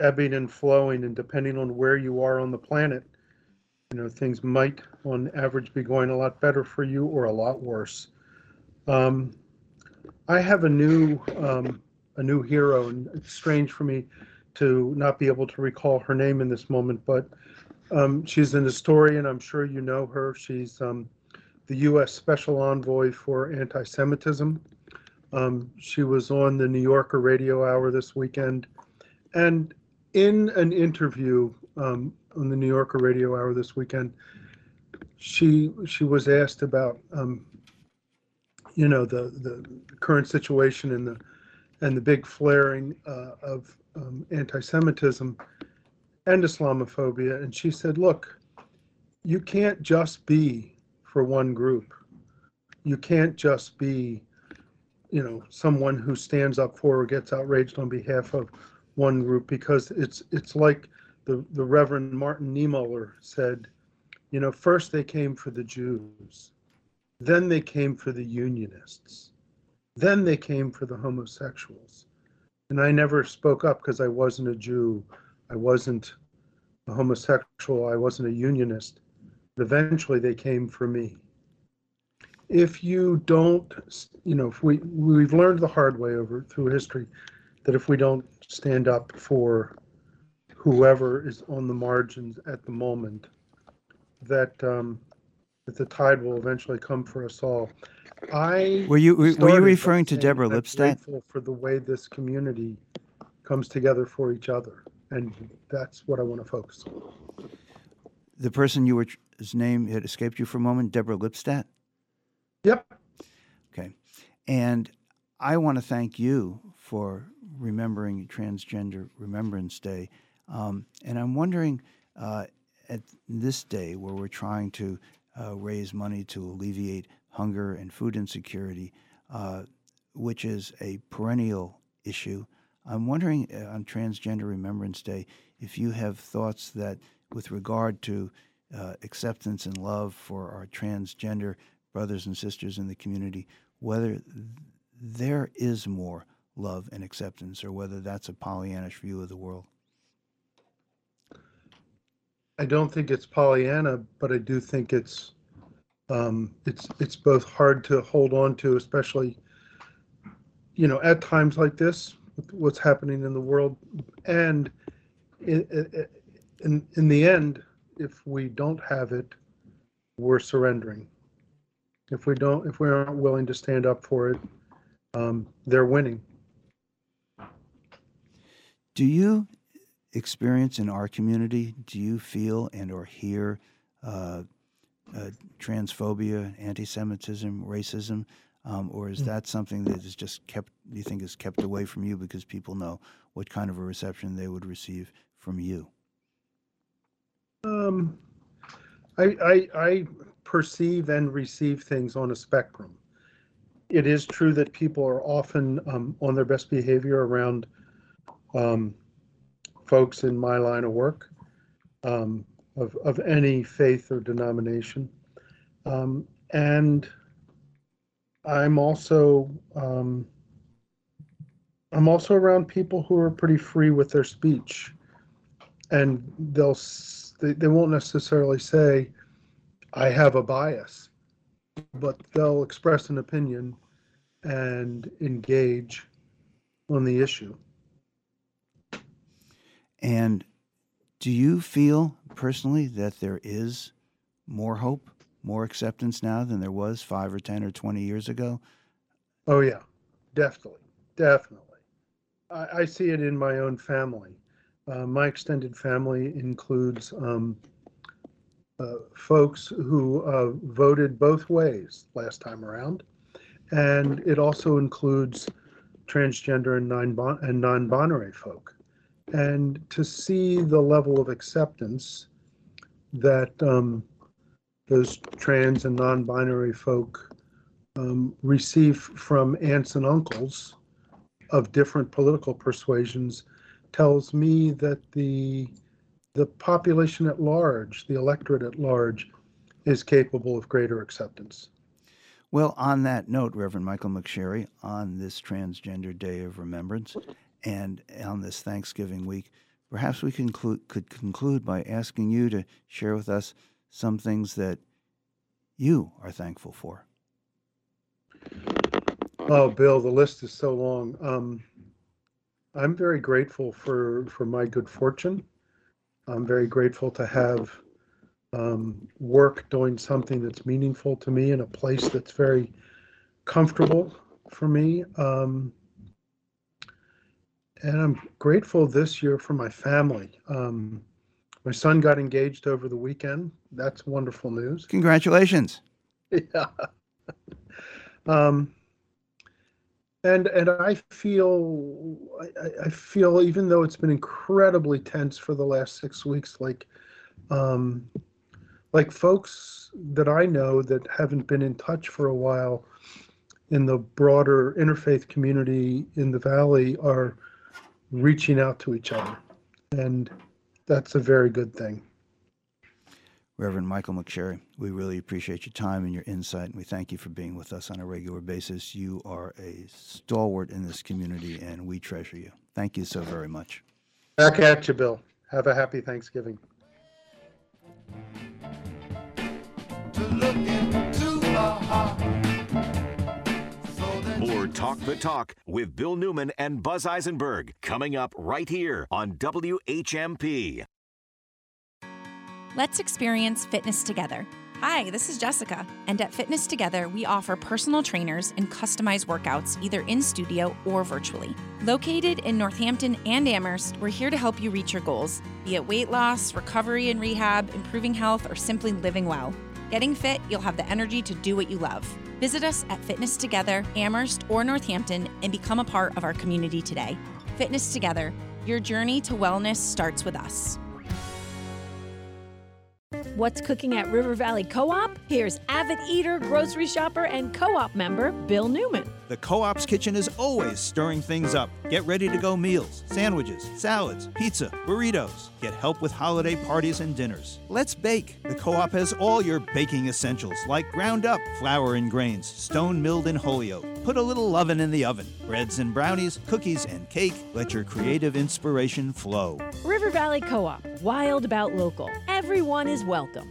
ebbing and flowing, and depending on where you are on the planet, you know, things might, on average, be going a lot better for you or a lot worse. Um, I have a new um, a new hero, and it's strange for me to not be able to recall her name in this moment, but um, she's an historian. I'm sure you know her. She's um, the U S Special Envoy for Anti-Semitism. Um, she was on the New Yorker Radio Hour this weekend, and in an interview um, on the New Yorker Radio Hour this weekend, she she was asked about um, you know, the, the current situation and the and the big flaring uh, of um, anti-Semitism and Islamophobia. And she said, look, you can't just be for one group. You can't just be, you know, someone who stands up for or gets outraged on behalf of one group, because it's it's like the, the Reverend Martin Niemöller said, you know, first they came for the Jews. Then they came for the unionists. Then they came for the homosexuals. And I never spoke up because I wasn't a Jew. I wasn't a homosexual. I wasn't a unionist. But eventually they came for me. If you don't, you know, if we, we've learned the hard way over through history that if we don't stand up for whoever is on the margins at the moment, that, um, that the tide will eventually come for us all. I were you were, were you referring to Deborah Lipstadt? For the way this community comes together for each other, and that's what I want to focus on. The person you were, his name had escaped you for a moment, Deborah Lipstadt? Yep. Okay, and I want to thank you for remembering Transgender Remembrance Day, um, and I'm wondering uh, at this day where we're trying to Uh, raise money to alleviate hunger and food insecurity, uh, which is a perennial issue. I'm wondering uh, on Transgender Remembrance Day if you have thoughts that with regard to uh, acceptance and love for our transgender brothers and sisters in the community, whether th- there is more love and acceptance or whether that's a Pollyannish view of the world. I don't think it's Pollyanna, but I do think it's um, it's it's both hard to hold on to, especially, you know, at times like this, with what's happening in the world, and in in, in the end, if we don't have it, we're surrendering. If we don't, if we aren't willing to stand up for it, um, they're winning. Do you experience in our community, do you feel and or hear uh, uh, transphobia, anti-Semitism, racism, um, or is that something that is just kept, you think is kept away from you because people know what kind of a reception they would receive from you? Um, I, I, I perceive and receive things on a spectrum. It is true that people are often um, on their best behavior around um, folks in my line of work, um, of, of any faith or denomination. Um, and I'm also, um, I'm also around people who are pretty free with their speech, and they'll, they, they won't necessarily say, I have a bias, but they'll express an opinion and engage on the issue. And do you feel personally that there is more hope, more acceptance now than there was five or ten or twenty years ago? Oh, yeah, definitely. Definitely. I, I see it in my own family. Uh, my extended family includes um, uh, folks who uh, voted both ways last time around. And it also includes transgender and non- and non-binary folk. And to see the level of acceptance that um, those trans and non-binary folk um, receive from aunts and uncles of different political persuasions tells me that the the population at large, the electorate at large, is capable of greater acceptance. Well, on that note, Reverend Michael McSherry, on this Transgender Day of Remembrance, and on this Thanksgiving week, perhaps we conclude, could conclude by asking you to share with us some things that you are thankful for. Oh, Bill, the list is so long. Um, I'm very grateful for, for my good fortune. I'm very grateful to have um, work doing something that's meaningful to me in a place that's very comfortable for me. Um, And I'm grateful this year for my family. Um, my son got engaged over the weekend. That's wonderful news. Congratulations. Yeah. um, and and I feel I, I feel even though it's been incredibly tense for the last six weeks, like um, like folks that I know that haven't been in touch for a while in the broader interfaith community in the Valley are reaching out to each other, and that's a very good thing. Reverend Michael McSherry, we really appreciate your time and your insight, and we thank you for being with us on a regular basis. You are a stalwart in this community, and we treasure you. Thank you so very much. Back at you, Bill. Have a happy Thanksgiving. More Talk the Talk with Bill Newman and Buzz Eisenberg coming up right here on W H M P. Let's experience fitness together. Hi, this is Jessica, and at Fitness Together, we offer personal trainers and customized workouts either in studio or virtually. Located in Northampton and Amherst, we're here to help you reach your goals, be it weight loss, recovery and rehab, improving health, or simply living well. Getting fit, you'll have the energy to do what you love. Visit us at Fitness Together, Amherst, or Northampton and become a part of our community today. Fitness Together, your journey to wellness starts with us. What's cooking at River Valley Co-op? Here's avid eater, grocery shopper, and co-op member Bill Newman. The Co-op's kitchen is always stirring things up. Get ready-to-go meals, sandwiches, salads, pizza, burritos. Get help with holiday parties and dinners. Let's bake. The Co-op has all your baking essentials, like ground up flour and grains, stone milled in Holyoke. Put a little oven in the oven. Breads and brownies, cookies and cake. Let your creative inspiration flow. River Valley Co-op. Wild about local. Everyone is welcome.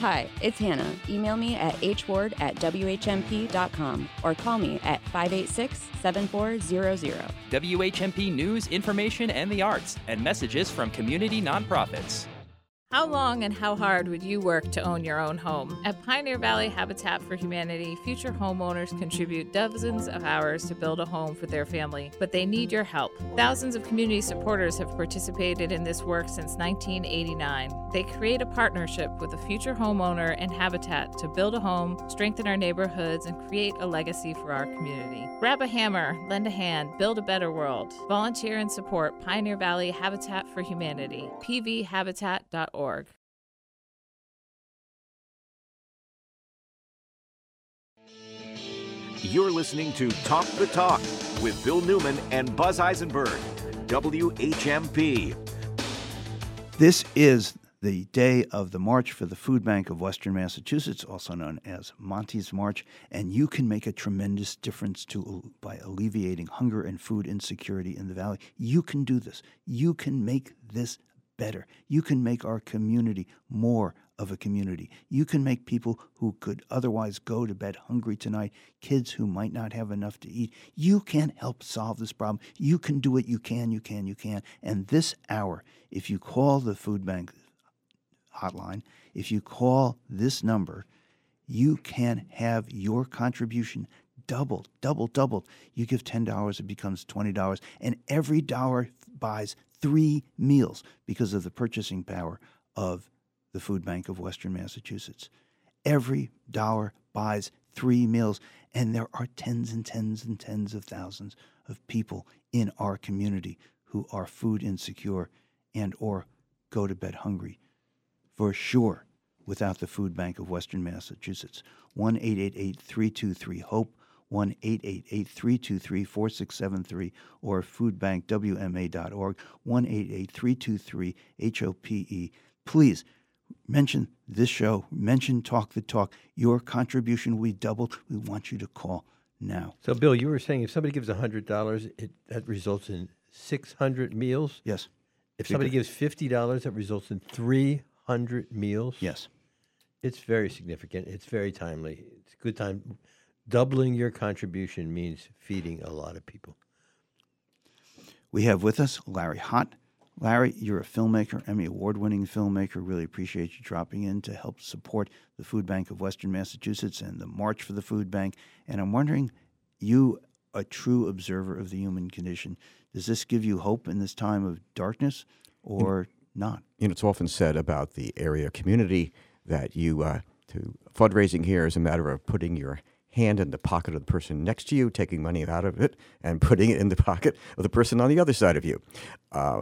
Hi, it's Hannah. Email me at h ward at w h m p dot com or call me at five eight six, seven four zero zero. W H M P News, Information, and the Arts, and messages from community nonprofits. How long and how hard would you work to own your own home? At Pioneer Valley Habitat for Humanity, future homeowners contribute dozens of hours to build a home for their family, but they need your help. Thousands of community supporters have participated in this work since nineteen eighty-nine. They create a partnership with a future homeowner and Habitat to build a home, strengthen our neighborhoods, and create a legacy for our community. Grab a hammer, lend a hand, build a better world. Volunteer and support Pioneer Valley Habitat for Humanity, p v habitat dot org. You're listening to Talk the Talk with Bill Newman and Buzz Eisenberg, W H M P. This is the day of the March for the Food Bank of Western Massachusetts, also known as Monty's March, and you can make a tremendous difference to by alleviating hunger and food insecurity in the valley. You can do this. You can make this better. You can make our community more of a community. You can make people who could otherwise go to bed hungry tonight, kids who might not have enough to eat. You can help solve this problem. You can do it. You can, you can, you can. And this hour, if you call the food bank hotline, if you call this number, you can have your contribution doubled, doubled, doubled. You give ten dollars, it becomes twenty dollars, and every dollar buys three meals because of the purchasing power of the Food Bank of Western Massachusetts. Every dollar buys three meals, and there are tens and tens and tens of thousands of people in our community who are food insecure and or go to bed hungry, for sure, without the Food Bank of Western Massachusetts. one eight eight eight, three two three, HOPE, one eight eight eight, three two three, four six seven three, or food bank w m a dot org, one eight eight, three two three, HOPE. Please mention this show, mention Talk the Talk. Your contribution will be doubled. We want you to call now. So, Bill, you were saying if somebody gives one hundred dollars, it, that results in six hundred meals? Yes. If somebody gives fifty dollars, that results in three hundred meals? Yes. It's very significant. It's very timely. It's a good time. Doubling your contribution means feeding a lot of people. We have with us Larry Hott. Larry, you're a filmmaker, Emmy Award-winning filmmaker. Really appreciate you dropping in to help support the Food Bank of Western Massachusetts and the March for the Food Bank. And I'm wondering, you, a true observer of the human condition, does this give you hope in this time of darkness or you know, not? You know, it's often said about the area community that you uh, to fundraising here is a matter of putting your hand in the pocket of the person next to you, taking money out of it, and putting it in the pocket of the person on the other side of you. Uh,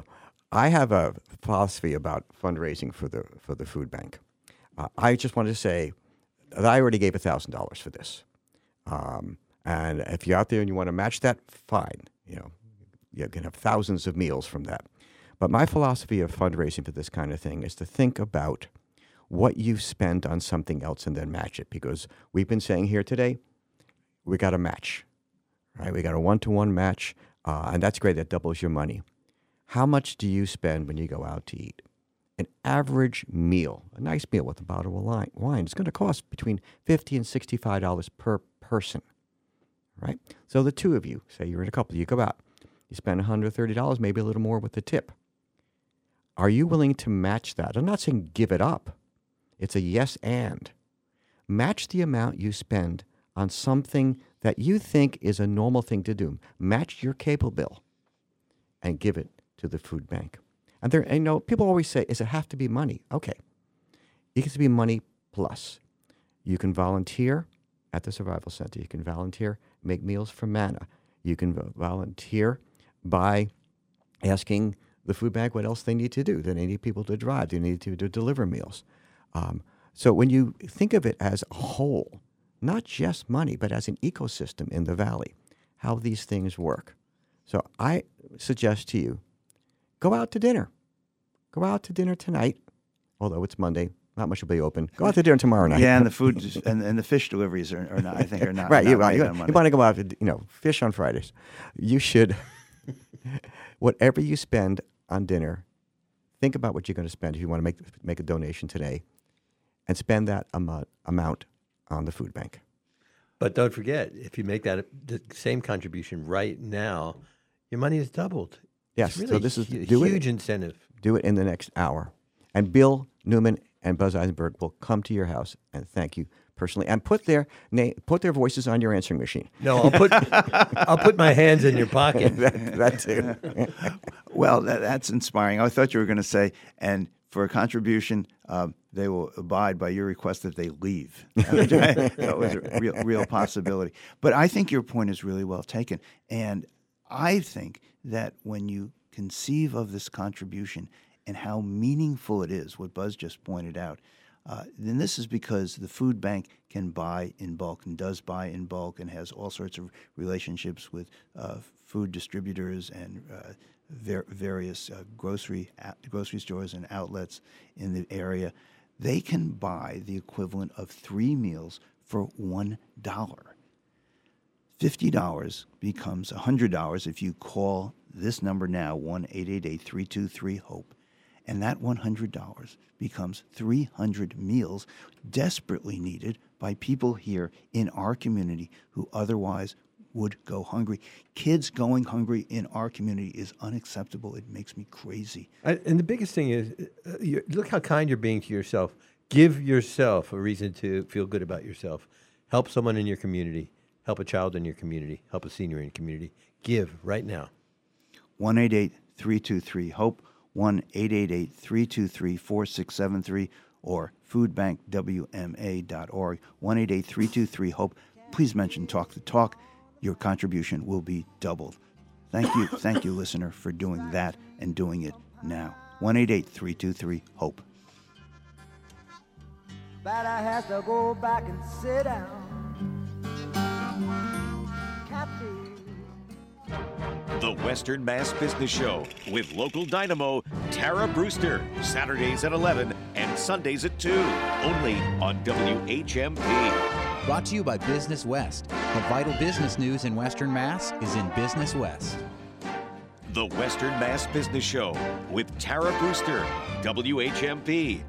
I have a philosophy about fundraising for the for the food bank. Uh, I just wanted to say that I already gave one thousand dollars for this, um, and if you're out there and you want to match that, fine. You know, you can have thousands of meals from that. But my philosophy of fundraising for this kind of thing is to think about what you spend on something else and then match it. Because we've been saying here today, we got a match, right? We got a one-to-one match, uh, and that's great. That doubles your money. How much do you spend when you go out to eat? An average meal, a nice meal with a bottle of wine, is going to cost between fifty dollars and sixty-five dollars per person, right? So the two of you, say you're in a couple, you go out, you spend one hundred thirty dollars, maybe a little more with the tip. Are you willing to match that? I'm not saying give it up. It's a yes and. Match the amount you spend on something that you think is a normal thing to do. Match your cable bill and give it to the food bank. And there, and, you know, people always say, does it have to be money? Okay. It has to be money plus. You can volunteer at the Survival Center. You can volunteer, make meals for Manna. You can volunteer by asking the food bank what else they need to do. Do they need people to drive? Do they need to, to deliver meals? Um, so when you think of it as a whole, not just money, but as an ecosystem in the valley, how these things work. So I suggest to you, go out to dinner. Go out to dinner tonight, although it's Monday. Not much will be open. Go out to dinner tomorrow night. Yeah, and the food is, and, and the fish deliveries are, are not. I think are not. Right, not you, right you, you want to go out to you know fish on Fridays. You should. Whatever you spend on dinner, think about what you're going to spend if you want to make make a donation today, and spend that amount amount on the food bank. But don't forget, if you make that the same contribution right now, your money is doubled. Yes, it's really so this is a huge incentive. Do it in the next hour, and Bill Newman and Buzz Eisenberg will come to your house and thank you personally, and put their name, put their voices on your answering machine. No, I'll put I'll put my hands in your pocket. that, that too. Well, that, that's inspiring. I thought you were going to say, and for a contribution, uh, they will abide by your request that they leave. That was a real, real possibility. But I think your point is really well taken, and I think that when you conceive of this contribution and how meaningful it is, what Buzz just pointed out, uh, then this is because the food bank can buy in bulk and does buy in bulk and has all sorts of relationships with uh, food distributors and uh, ver- various uh, grocery uh, grocery stores and outlets in the area. They can buy the equivalent of three meals for one dollar. fifty dollars becomes one hundred dollars if you call this number now, one eight eight eight, three two three, HOPE. And that one hundred dollars becomes three hundred meals desperately needed by people here in our community who otherwise would go hungry. Kids going hungry in our community is unacceptable. It makes me crazy. I, and the biggest thing is, uh, you, look how kind you're being to yourself. Give yourself a reason to feel good about yourself. Help someone in your community. Help a child in your community. Help a senior in your community. Give right now. one eight eight, three two three, HOPE. one eight eight eight, three two three, four six seven three or food bank w m a dot org, one eight eight, three two three, HOPE. Please mention Talk the Talk. Your contribution will be doubled. Thank you, thank you, listener, for doing that and doing it now. one eight eight, three two three, HOPE. But I have to go back and sit down. Captain. The Western Mass Business Show with local dynamo Tara Brewster, Saturdays at eleven and Sundays at two, only on W H M P. Brought to you by Business West. The vital business news in Western Mass is in Business West. The Western Mass Business Show with Tara Brewster, W H M P.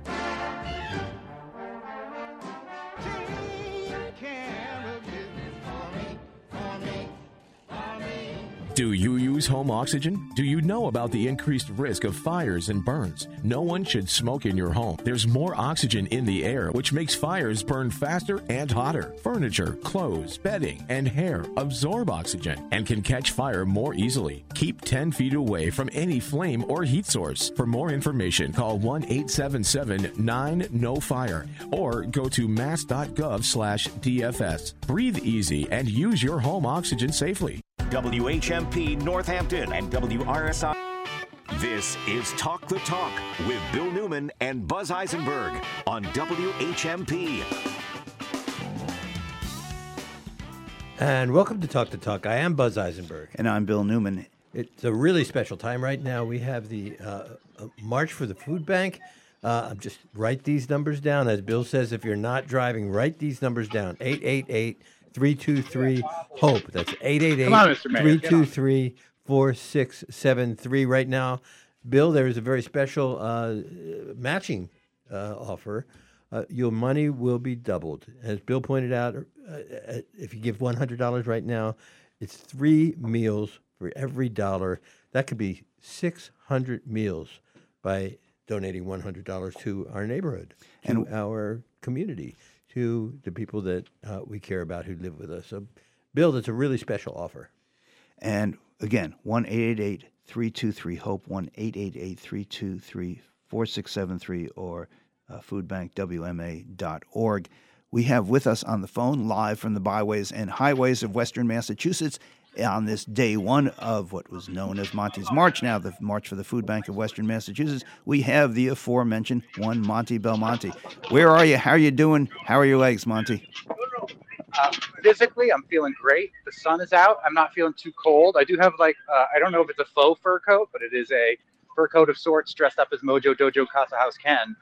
Do you use home oxygen? Do you know about the increased risk of fires and burns? No one should smoke in your home. There's more oxygen in the air, which makes fires burn faster and hotter. Furniture, clothes, bedding, and hair absorb oxygen and can catch fire more easily. Keep ten feet away from any flame or heat source. For more information, call one eight seven seven, nine, N O, FIRE or go to mass dot gov slash D F S. Breathe easy and use your home oxygen safely. W H M P Northampton and W R S I. This is Talk the Talk with Bill Newman and Buzz Eisenberg on W H M P. And welcome to Talk the Talk. I am Buzz Eisenberg. And I'm Bill Newman. It's a really special time right now. We have the uh, March for the Food Bank. Uh, just write these numbers down. As Bill says, if you're not driving, write these numbers down. eight eight eight, three two three, HOPE. That's eight eight eight, three two three, four six seven three. Right now, Bill, there is a very special uh, matching uh, offer. Uh, your money will be doubled. As Bill pointed out, uh, if you give one hundred dollars right now, it's three meals for every dollar. That could be six hundred meals by donating one hundred dollars to our neighborhood, to and our community, to the people that uh, we care about who live with us. So, Bill, that's a really special offer. And, again, one eight eight eight, three two three, HOPE, one eight eight eight, three two three, four six seven three, or uh, food bank w m a dot org. We have with us on the phone, live from the byways and highways of Western Massachusetts, on this day one of what was known as Monty's March, now the March for the Food Bank of Western Massachusetts, we have the aforementioned one Monty Belmonte. Where are you? How are you doing? How are your legs, Monty? Uh, physically, I'm feeling great. The sun is out. I'm not feeling too cold. I do have, like, uh, I don't know if it's a faux fur coat, but it is a fur coat of sorts dressed up as Mojo Dojo Casa House Ken.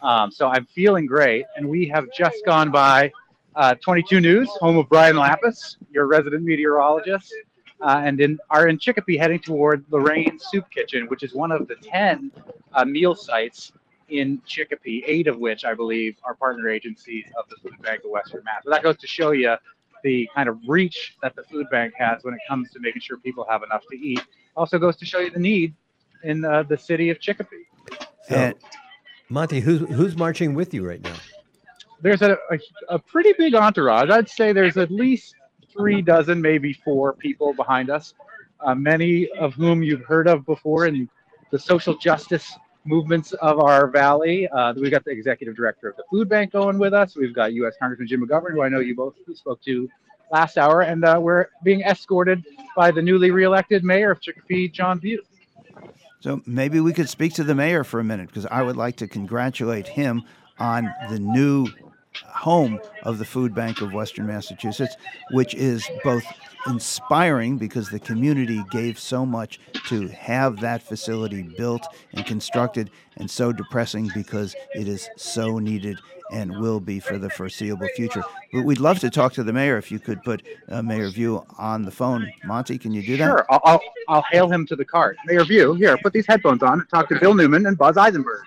Um, so I'm feeling great. And we have just gone by Uh, twenty-two News, home of Brian Lapis, your resident meteorologist, uh, and in, are in Chicopee heading toward Lorraine's Soup Kitchen, which is one of the ten uh, meal sites in Chicopee, eight of which, I believe, are partner agencies of the Food Bank of Western Mass. So that goes to show you the kind of reach that the food bank has when it comes to making sure people have enough to eat. Also goes to show you the need in uh, the city of Chicopee. So, and Monty, who's, who's marching with you right now? There's a, a a pretty big entourage. I'd say there's at least three dozen, maybe four people behind us, uh, many of whom you've heard of before in the social justice movements of our valley. Uh, we've got the executive director of the food bank going with us. We've got U S Congressman Jim McGovern, who I know you both spoke to last hour. And uh, we're being escorted by the newly reelected mayor of Chicopee, Jon Batiste. So maybe we could speak to the mayor for a minute, because I would like to congratulate him on the new home of the Food Bank of Western Massachusetts, which is both inspiring because the community gave so much to have that facility built and constructed, and so depressing because it is so needed and will be for the foreseeable future. But we'd love to talk to the mayor if you could put uh, Mayor View on the phone. Monty, can you do that? Sure. I'll, I'll, I'll hail him to the cart. Mayor View, here, put these headphones on and talk to Bill Newman and Buzz Eisenberg.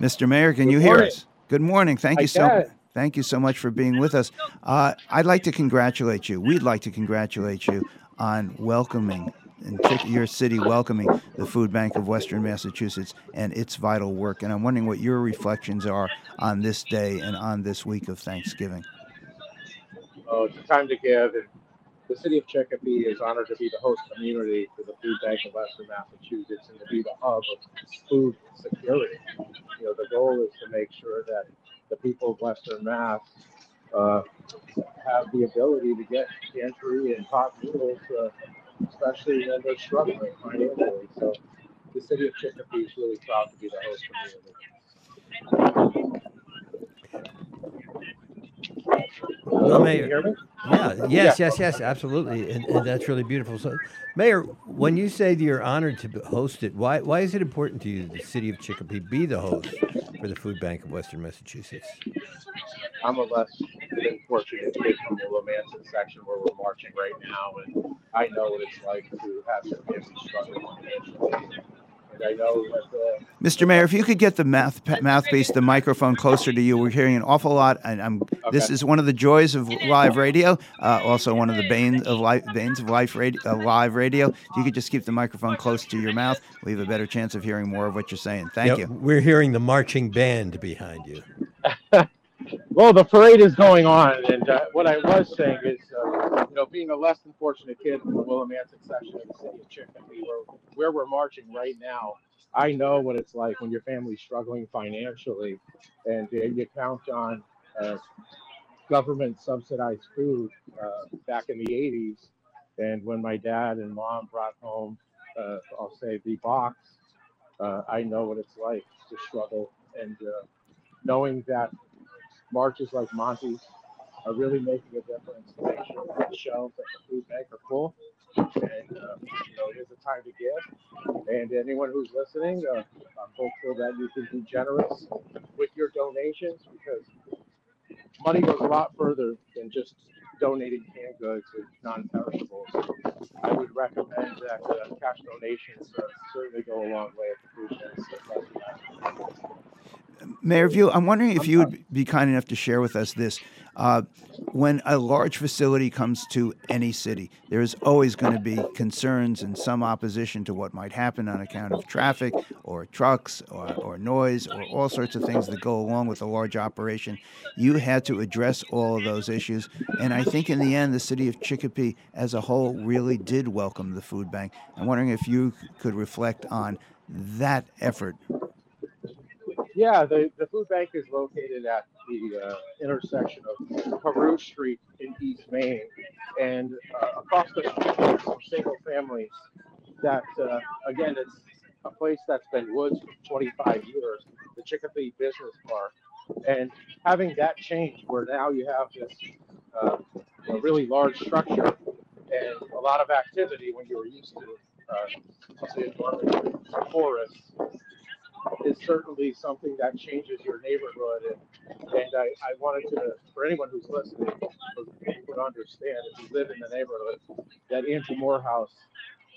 Mister Mayor, can Good you hear morning. us? Good morning. Thank I you so much. Thank you so much for being with us. Uh, I'd like to congratulate you. We'd like to congratulate you on welcoming, in your city welcoming, the Food Bank of Western Massachusetts and its vital work. And I'm wondering what your reflections are on this day and on this week of Thanksgiving. Oh, it's a time to give. And the city of Chicopee is honored to be the host community for the Food Bank of Western Massachusetts and to be the hub of food security. You know, the goal is to make sure that the people of Western Mass uh, have the ability to get pantry and hot meals, uh, especially when they're struggling financially. So the city of Chicopee is really proud to be the host community. Well, Mayor, yeah, yes, yes, yes, absolutely, and, and that's really beautiful. So, Mayor, when you say that you're honored to host it, why why is it important to you that the city of Chicopee be the host for the Food Bank of Western Massachusetts? I'm a less than fortunate kid from the Romantic section where we're marching right now, and I know what it's like to have your family struggling financially. I know that, uh, Mister Mayor, if you could get the mouth, mouthpiece, the microphone closer to you, we're hearing an awful lot. And I'm, okay. This is one of the joys of live radio, uh, also one of the banes of life, banes of life radio, uh, live radio. If you could just keep the microphone close to your mouth, we have a better chance of hearing more of what you're saying. Thank yep, you. We're hearing the marching band behind you. Well, the parade is going on, and uh, what I was saying is, uh, you know, being a less than fortunate kid from the Willimantic section of the city of Chicopee, where, where we're marching right now, I know what it's like when your family's struggling financially, and uh, you count on uh, government-subsidized food uh, back in the eighties, and when my dad and mom brought home, uh, I'll say, the box, uh, I know what it's like to struggle, and uh, knowing that marches like Monty's are really making a difference to make sure that the shelves at the food bank are full. And, uh, you know, it is a time to give. And anyone who's listening, uh, I'm hopeful that you can be generous with your donations, because money goes a lot further than just donating canned goods and non-perishables. I would recommend that uh, cash donations uh, certainly go a long way at the food bank. So Mayor View, I'm wondering if you would be kind enough to share with us this. Uh, when a large facility comes to any city, there is always going to be concerns and some opposition to what might happen on account of traffic or trucks or, or noise or all sorts of things that go along with a large operation. You had to address all of those issues. And I think in the end, the city of Chicopee as a whole really did welcome the food bank. I'm wondering if you could reflect on that effort. Yeah, the, the food bank is located at the uh, intersection of Peru Street in East Main, and uh, across the street there's some single families that, uh, again, it's a place that's been woods for twenty-five years, the Chicopee Business Park. And having that change where now you have this uh, a really large structure and a lot of activity when you were used to uh, forests is certainly something that changes your neighborhood. And, and I, I wanted to, for anyone who's listening, would understand if you live in the neighborhood that Andrew Morehouse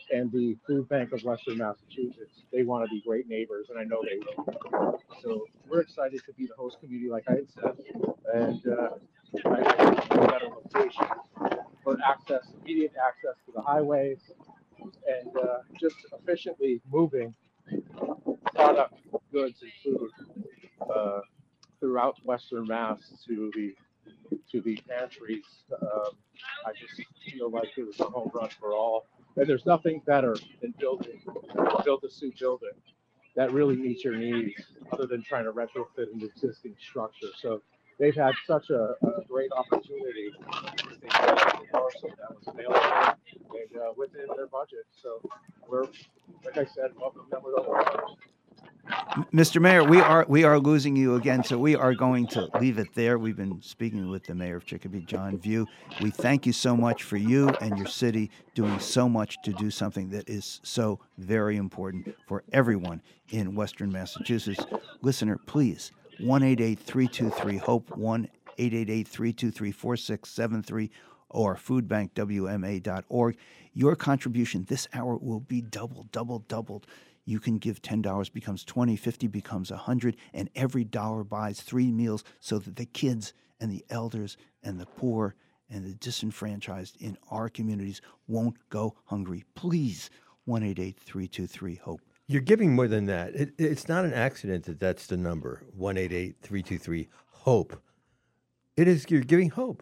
and the Food Bank of Western Massachusetts, they want to be great neighbors, and I know they will. So we're excited to be the host community, like I had said, and uh, I think a better location for access, immediate access to the highways, and uh, just efficiently moving product, goods, and food uh, throughout Western Mass to the to the pantries. Um, I just feel like it was a home run for all. And there's nothing better than building, build a suit building that really meets your needs other than trying to retrofit an existing structure. So they've had such a, a great opportunity with the parcel that was available and uh, within their budget. So we're, like I said, welcome them with all our Mister Mayor, we are we are losing you again, so we are going to leave it there. We've been speaking with the mayor of Chicopee, John View. We thank you so much for you and your city doing so much to do something that is so very important for everyone in Western Massachusetts. Listener, please, one eight eight three two three HOPE, one eight eight eight three two three four six seven three, or food bank w m a dot org. Your contribution this hour will be doubled, doubled, doubled. You can give ten dollars, becomes twenty dollars, fifty dollars, becomes one hundred dollars, and every dollar buys three meals so that the kids and the elders and the poor and the disenfranchised in our communities won't go hungry. Please, one eight eight three two three HOPE. You're giving more than that. It, it's not an accident that that's the number, one eight eight three two three HOPE. It is, you're giving hope.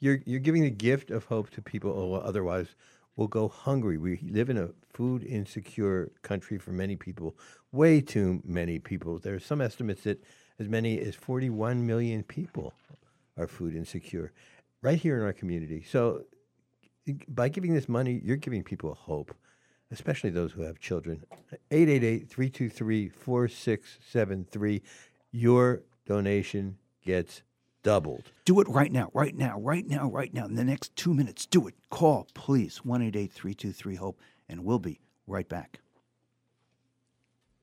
You're, you're giving the gift of hope to people who otherwise will go hungry. We live in a food insecure country for many people, way too many people. There are some estimates that as many as forty-one million people are food insecure right here in our community. So by giving this money, you're giving people hope, especially those who have children. eight eight eight three two three four six seven three. Your donation gets doubled. Do it right now, right now, right now, right now. In the next two minutes, do it. Call, please, one eight eight three two three HOPE, and we'll be right back.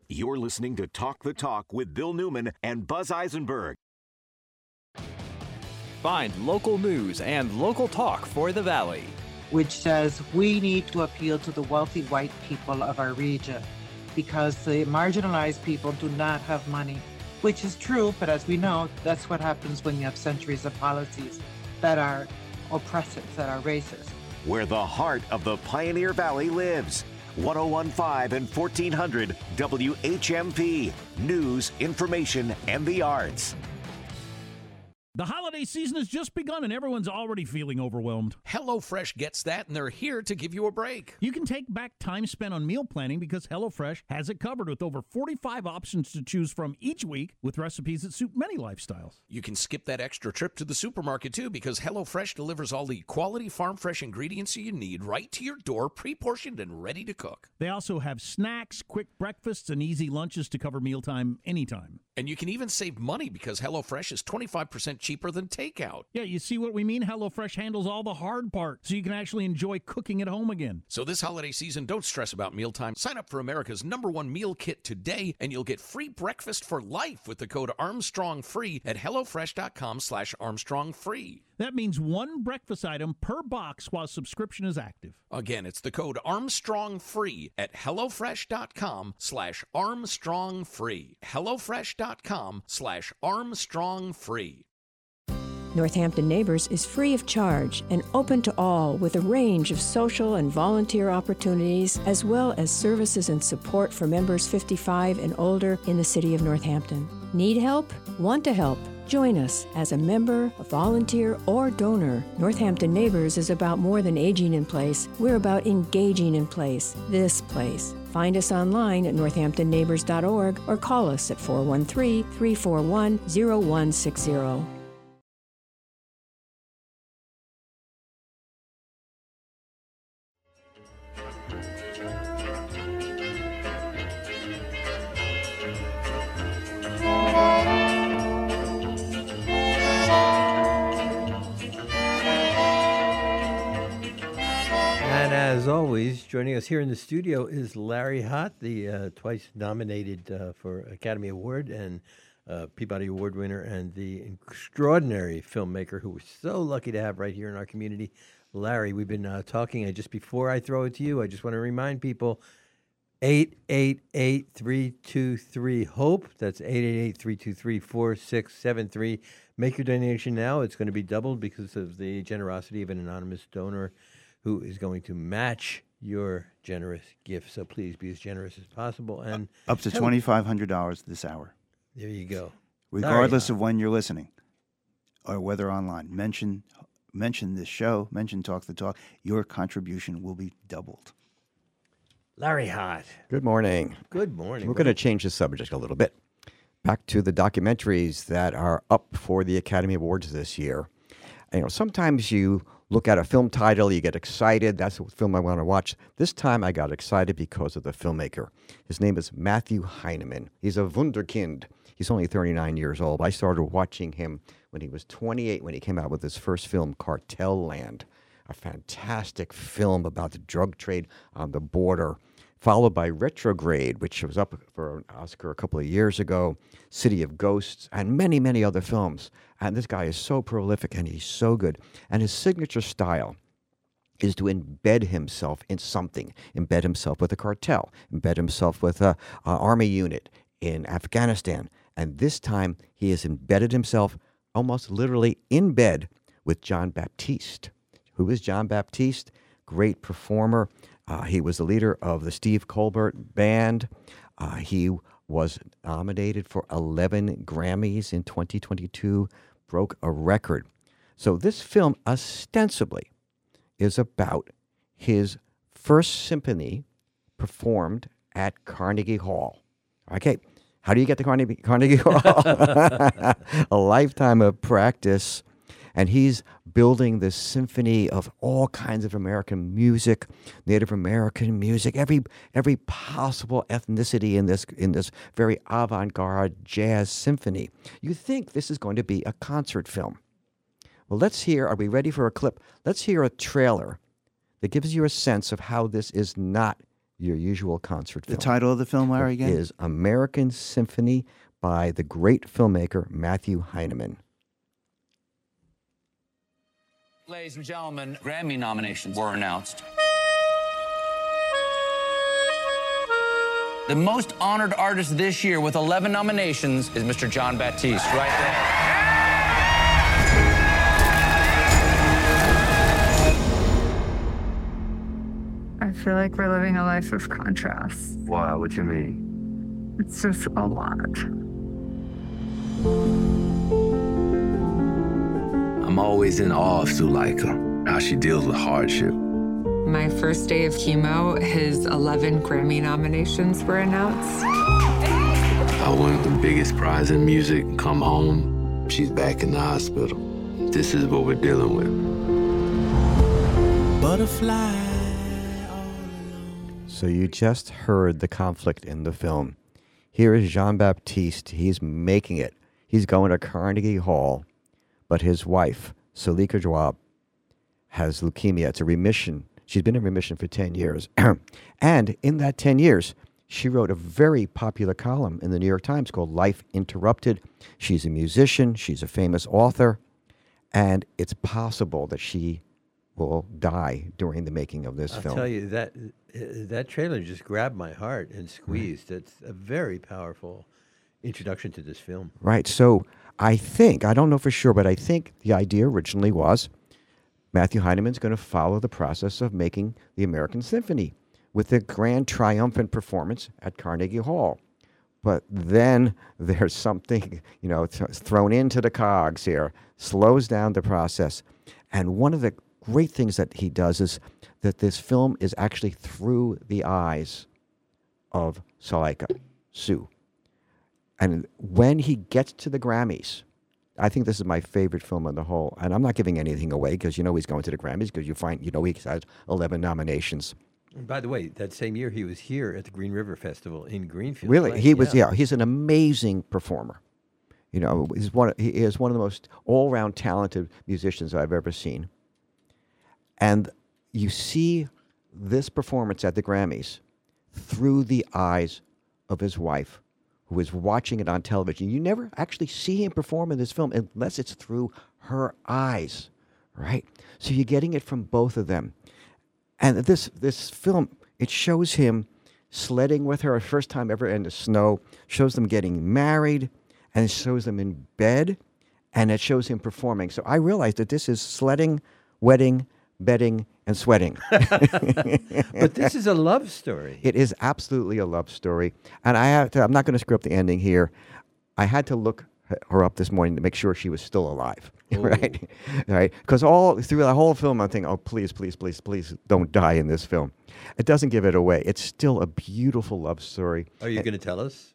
You're listening to Talk the Talk with Bill Newman and Buzz Eisenberg. Find local news and local talk for the Valley, which says we need to appeal to the wealthy white people of our region because the marginalized people do not have money. Which is true, but as we know, that's what happens when you have centuries of policies that are oppressive, that are racist. Where the heart of the Pioneer Valley lives. ten fifteen and fourteen hundred W H M P. News, information, and the arts. The holiday season has just begun, and everyone's already feeling overwhelmed. HelloFresh gets that, and they're here to give you a break. You can take back time spent on meal planning because HelloFresh has it covered with over forty-five options to choose from each week with recipes that suit many lifestyles. You can skip that extra trip to the supermarket, too, because HelloFresh delivers all the quality farm-fresh ingredients you need right to your door, pre-portioned and ready to cook. They also have snacks, quick breakfasts, and easy lunches to cover mealtime anytime. And you can even save money because HelloFresh is twenty-five percent cheaper than takeout. Yeah, you see what we mean? HelloFresh handles all the hard part, so you can actually enjoy cooking at home again. So this holiday season, don't stress about mealtime. Sign up for America's number one meal kit today, and you'll get free breakfast for life with the code ARMSTRONGFREE at HelloFresh.com slash ARMSTRONGFREE. That means one breakfast item per box while subscription is active. Again, it's the code ARMSTRONGFREE at HelloFresh.com slash ARMSTRONGFREE. HelloFresh.com slash ARMSTRONGFREE. Northampton Neighbors is free of charge and open to all with a range of social and volunteer opportunities as well as services and support for members fifty-five and older in the city of Northampton. Need help? Want to help? Join us as a member, a volunteer, or donor. Northampton Neighbors is about more than aging in place. We're about engaging in place, this place. Find us online at northampton neighbors dot org or call us at four one three, three four one, zero one six zero. Joining us here in the studio is Larry Hott, the uh, twice nominated uh, for Academy Award and uh, Peabody Award winner, and the extraordinary filmmaker who we're so lucky to have right here in our community. Larry, we've been uh, talking. I just before I throw it to you, I just want to remind people, eight eight eight, three two three, HOPE. That's eight eight eight, three two three, four six seven three. Make your donation now. It's going to be doubled because of the generosity of an anonymous donor who is going to match your generous gift. So please be as generous as possible. And up to twenty-five hundred dollars this hour. There you go. Regardless Sorry. of when you're listening or whether online, mention mention this show, mention Talk the Talk. Your contribution will be doubled. Larry Hott. Good morning. Good morning. We're going to change the subject a little bit. Back to the documentaries that are up for the Academy Awards this year. You know, sometimes you look at a film title, you get excited. That's the film I want to watch. This time I got excited because of the filmmaker. His name is Matthew Heineman. He's a wunderkind. He's only thirty-nine years old. I started watching him when he was twenty-eight, when he came out with his first film, Cartel Land, a fantastic film about the drug trade on the border, followed by Retrograde, which was up for an Oscar a couple of years ago, City of Ghosts, and many, many other films. And this guy is so prolific, and he's so good. And his signature style is to embed himself in something, embed himself with a cartel, embed himself with an army unit in Afghanistan. And this time, he has embedded himself almost literally in bed with Jon Batiste. Who is Jon Batiste? Great performer. Uh, he was the leader of the Steve Colbert Band. Uh, he was nominated for eleven Grammys in twenty twenty-two, broke a record. So this film ostensibly is about his first symphony performed at Carnegie Hall. Okay, how do you get to Carnegie, Carnegie Hall? A lifetime of practice. And he's building this symphony of all kinds of American music, Native American music, every every possible ethnicity in this in this very avant-garde jazz symphony. You think this is going to be a concert film. Well, let's hear, are we ready for a clip? Let's hear a trailer that gives you a sense of how this is not your usual concert film. The title of the film, Larry, again? It is American Symphony by the great filmmaker Matthew Heineman. Ladies and gentlemen, Grammy nominations were announced. The most honored artist this year with eleven nominations is Mister Jon Batiste, right there. I feel like we're living a life of contrasts. Why? What do you mean? It's just a lot. I'm always in awe of Zuleika, how she deals with hardship. My first day of chemo, his eleven Grammy nominations were announced. I won the biggest prize in music, come home. She's back in the hospital. This is what we're dealing with. Butterfly. So you just heard the conflict in the film. Here is Jon Batiste. He's making it. He's going to Carnegie Hall. But his wife, Salika Joab, has leukemia. It's a remission. She's been in remission for ten years. And in that ten years, she wrote a very popular column in the New York Times called Life Interrupted. She's a musician. She's a famous author. And it's possible that she will die during the making of this I'll film. I'll tell you, that, uh, that trailer just grabbed my heart and squeezed. Right. It's a very powerful introduction to this film. Right. So I think, I don't know for sure, but I think the idea originally was Matthew Heineman's going to follow the process of making the American Symphony with a grand triumphant performance at Carnegie Hall. But then there's something, you know, th- thrown into the cogs here, slows down the process. And one of the great things that he does is that this film is actually through the eyes of Salaika, Sue. And when he gets to the Grammys, I think this is my favorite film on the whole. And I'm not giving anything away because you know he's going to the Grammys because you find, you know, he has eleven nominations. And by the way, that same year he was here at the Green River Festival in Greenfield. Really? Right? He was, yeah. yeah. He's an amazing performer. You know, he's one, he is one of the most all-round talented musicians I've ever seen. And you see this performance at the Grammys through the eyes of his wife, who is watching it on television. You never actually see him perform in this film unless it's through her eyes, right? So you're getting it from both of them. And this this film, it shows him sledding with her, first time ever in the snow, shows them getting married, and it shows them in bed, and it shows him performing. So I realized that this is sledding, wedding, bedding, and sweating. But this is a love story. It is absolutely a love story. And I have to, I'm not going to screw up the ending here. I had to look her up this morning to make sure she was still alive, Ooh. right? Right? Because all through the whole film, I'm thinking, oh, please, please, please, please don't die in this film. It doesn't give it away. It's still a beautiful love story. Are you going to tell us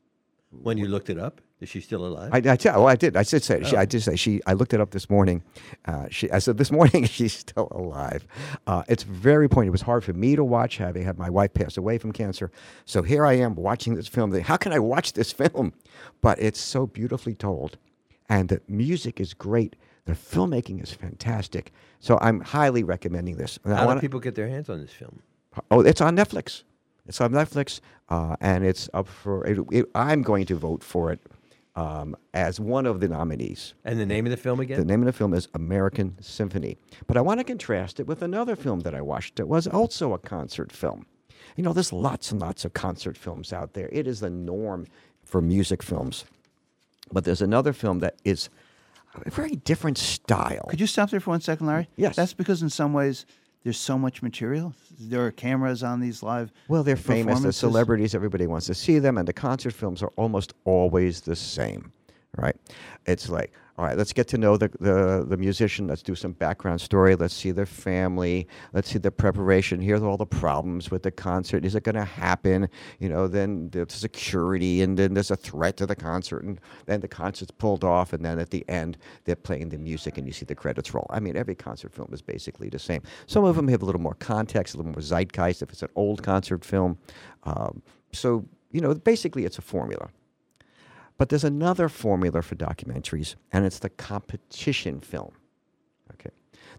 when you looked it up? Is she still alive? I, I, well, I did. I did say. Oh. She, I did say. She. I looked it up this morning. Uh, she. I said this morning she's still alive. Uh, it's very poignant. It was hard for me to watch, having had my wife pass away from cancer. So here I am watching this film. How can I watch this film? But it's so beautifully told, and the music is great. The filmmaking is fantastic. So I'm highly recommending this. And How wanna, do people get their hands on this film? Oh, it's on Netflix. It's on Netflix, uh, and it's up for. It, it, I'm going to vote for it. Um, as one of the nominees. And the name of the film again? The name of the film is American Symphony. But I want to contrast it with another film that I watched. It was also a concert film. You know, there's lots and lots of concert films out there. It is the norm for music films. But there's another film that is a very different style. Could you stop there for one second, Larry? Yes. That's because in some ways there's so much material. There are cameras on these live performances. Well, they're famous. They're celebrities. Everybody wants to see them. And the concert films are almost always the same, right? It's like, all right, let's get to know the, the, the musician. Let's do some background story. Let's see their family. Let's see the preparation. Here's all the problems with the concert. Is it going to happen? You know, then there's security, and then there's a threat to the concert, and then the concert's pulled off, and then at the end, they're playing the music, and you see the credits roll. I mean, every concert film is basically the same. Some of them have a little more context, a little more zeitgeist if it's an old concert film. Um, so, you know, basically it's a formula. But there's another formula for documentaries, and it's the competition film. Okay,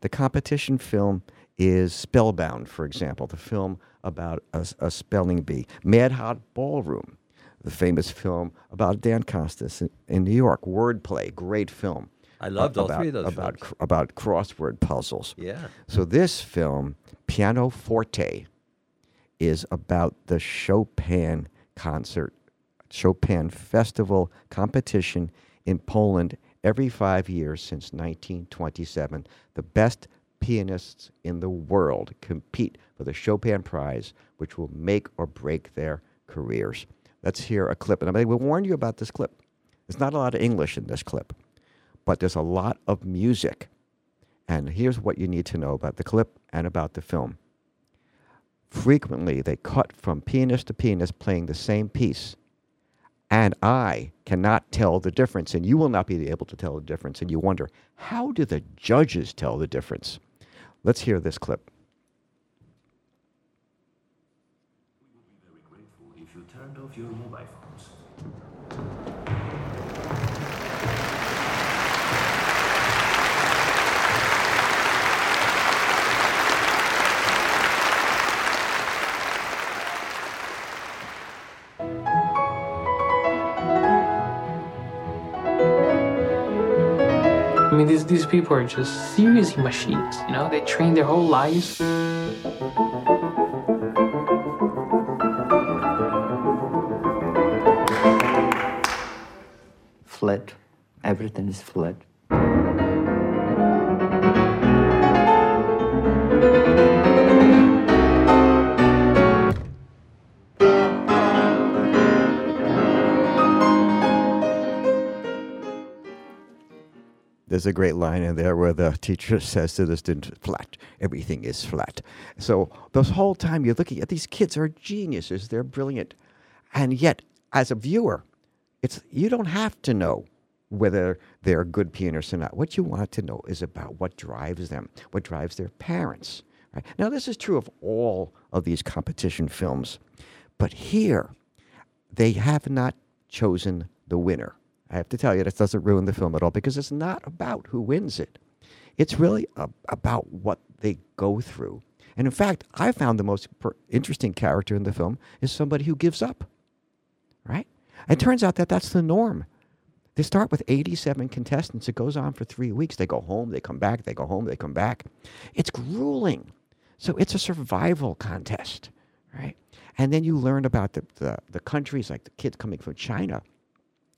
the competition film is Spellbound, for example, the film about a, a spelling bee. Mad Hot Ballroom, the famous film about Dan Costas in, in New York. Wordplay, great film. I loved uh, all about, three of those about, films. Cr- about crossword puzzles. Yeah. So this film, Piano Forte, is about the Chopin concert. Chopin Festival competition in Poland every five years since nineteen twenty-seven. The best pianists in the world compete for the Chopin Prize, which will make or break their careers. Let's hear a clip. And I'm going to warn you about this clip. There's not a lot of English in this clip, but there's a lot of music. And here's what you need to know about the clip and about the film. Frequently, they cut from pianist to pianist playing the same piece. And I cannot tell the difference, and you will not be able to tell the difference, and you wonder, how do the judges tell the difference? Let's hear this clip. We would be very grateful if you turned off your mobile phones. I mean, these, these people are just seriously machines, you know? They train their whole lives. Flat. Everything is flat. There's a great line in there where the teacher says to the student, flat, everything is flat. So this whole time you're looking at these kids are geniuses. They're brilliant. And yet, as a viewer, it's you don't have to know whether they're good pianists or not. What you want to know is about what drives them, what drives their parents. Right? Now, this is true of all of these competition films, but here, they have not chosen the winner. I have to tell you, this doesn't ruin the film at all, because it's not about who wins it. It's really a, about what they go through. And in fact, I found the most per interesting character in the film is somebody who gives up, right? It turns out that that's the norm. They start with eighty-seven contestants. It goes on for three weeks. They go home, they come back, they go home, they come back. It's grueling. So it's a survival contest, right? And then you learn about the, the, the countries, like the kids coming from China,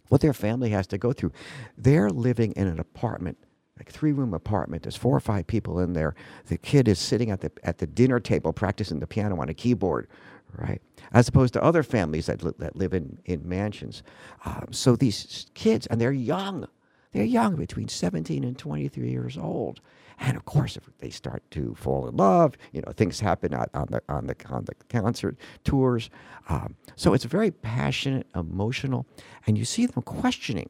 what their family has to go through. They're living in an apartment, like three-room apartment. There's four or five people in there. The kid is sitting at the, at the dinner table practicing the piano on a keyboard, right? As opposed to other families that, li that live in, in mansions. Um, so these kids, and they're young. They're young, between seventeen and twenty-three years old. And of course, if they start to fall in love, you know, things happen on, on the on the on the concert tours. Um, so it's very passionate, emotional, and you see them questioning: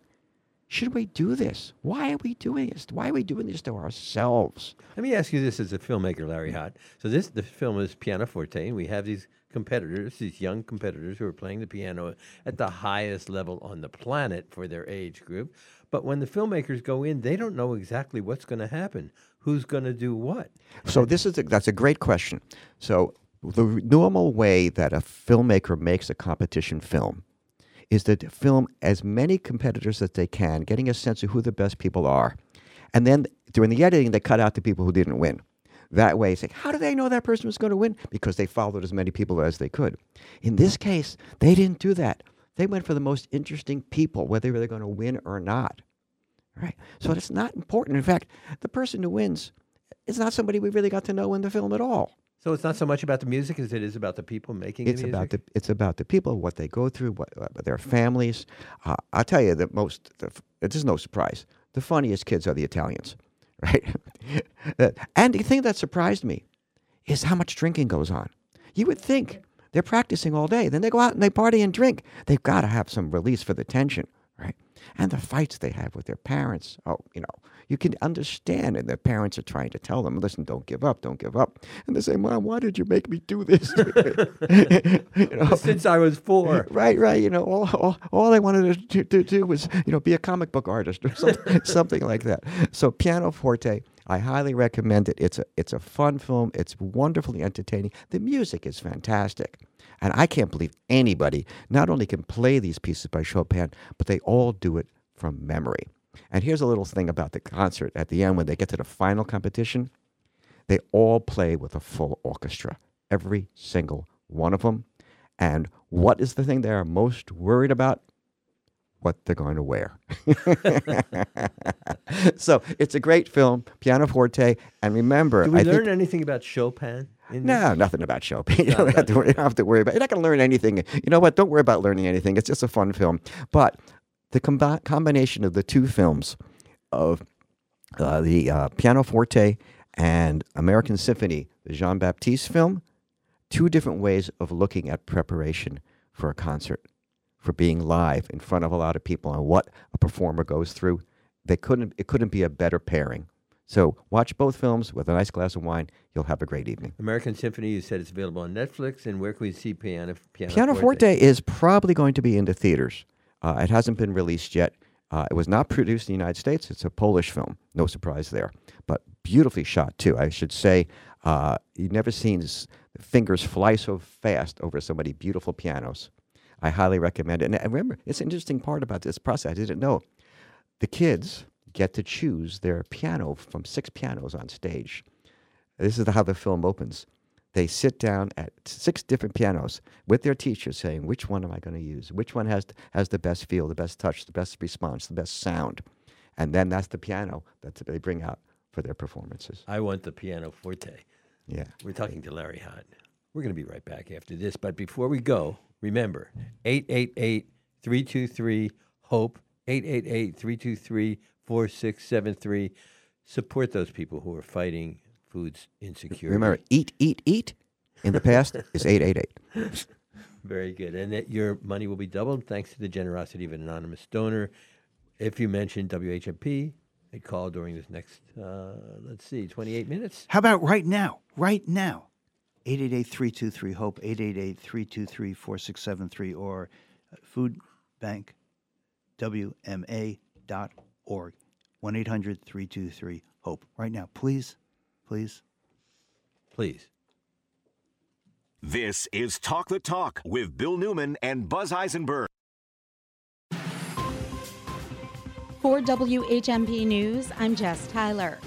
should we do this? Why are we doing this? Why are we doing this to ourselves? Let me ask you this: as a filmmaker, Larry Hott. So this the film is pianoforte, and we have these competitors, these young competitors who are playing the piano at the highest level on the planet for their age group. But when the filmmakers go in, they don't know exactly what's going to happen. Who's going to do what? So this is a, that's a great question. So the normal way that a filmmaker makes a competition film is to film as many competitors as they can, getting a sense of who the best people are. And then during the editing, they cut out the people who didn't win. That way, it's like, how do they know that person was going to win? Because they followed as many people as they could. In this case, they didn't do that. They went for the most interesting people, whether they're going to win or not. Right? So it's not important. In fact, the person who wins is not somebody we really got to know in the film at all. So it's not so much about the music as it is about the people making it's the music? About the, it's about the people, what they go through, what, uh, their families. Uh, I'll tell you that most, the, it is no surprise, the funniest kids are the Italians. Right? And the thing that surprised me is how much drinking goes on. You would think they're practicing all day. Then they go out and they party and drink. They've got to have some release for the tension, right? And the fights they have with their parents. Oh, you know, you can understand. And their parents are trying to tell them, listen, don't give up, don't give up. And they say, Mom, why did you make me do this? You know? Since I was four. Right, right. You know, all all, all I wanted to, to, to do was, you know, be a comic book artist or something, something like that. So pianoforte, I highly recommend it. It's a, it's a fun film. It's wonderfully entertaining. The music is fantastic. And I can't believe anybody not only can play these pieces by Chopin, but they all do it from memory. And here's a little thing about the concert. At the end, when they get to the final competition, they all play with a full orchestra, every single one of them. And what is the thing they are most worried about? What they're going to wear. So it's a great film, pianoforte. And remember, do we I learn anything about Chopin? No, this? Nothing about Chopin. You don't, have to worry, you don't have to worry about it. You're not going to learn anything. You know what? Don't worry about learning anything. It's just a fun film. But the combi combination of the two films, of uh, the uh, pianoforte and American Symphony, the Jon Batiste film, two different ways of looking at preparation for a concert, for being live in front of a lot of people and what a performer goes through. They couldn't. It couldn't be a better pairing. So watch both films with a nice glass of wine. You'll have a great evening. American Symphony, you said it's available on Netflix. And where can we see piano, piano Pianoforte Forte? Is probably going to be in the theaters. Uh, it hasn't been released yet. Uh, it was not produced in the United States. It's a Polish film. No surprise there. But beautifully shot, too. I should say uh, you've never seen fingers fly so fast over so many beautiful pianos. I highly recommend it. And, and remember, it's an interesting part about this process. I didn't know. The kids get to choose their piano from six pianos on stage. This is how the film opens. They sit down at six different pianos with their teacher saying, which one am I going to use? Which one has, has the best feel, the best touch, the best response, the best sound? And then that's the piano that they bring out for their performances. I want the pianoforte. Yeah. We're talking to Larry Hott. We're going to be right back after this. But before we go, remember, eight eight eight, three two three, HOPE, eight eight eight, three two three, HOPE. four six seven three. Support those people who are fighting food insecurity. Remember, eat, eat, eat. In the past, is eight eight eight. Very good. And it, your money will be doubled thanks to the generosity of an anonymous donor. If you mention W H M P, a call during this next, uh, let's see, twenty-eight minutes. How about right now? Right now. eight eight eight, three two three, HOPE, eight eight eight, three two three, four six seven three, or food bank w m a dot org. one eight hundred, three two three, HOPE. Right now, please, please, please. This is Talk the Talk with Bill Newman and Buzz Eisenberg. For W H M P News, I'm Jess Tyler.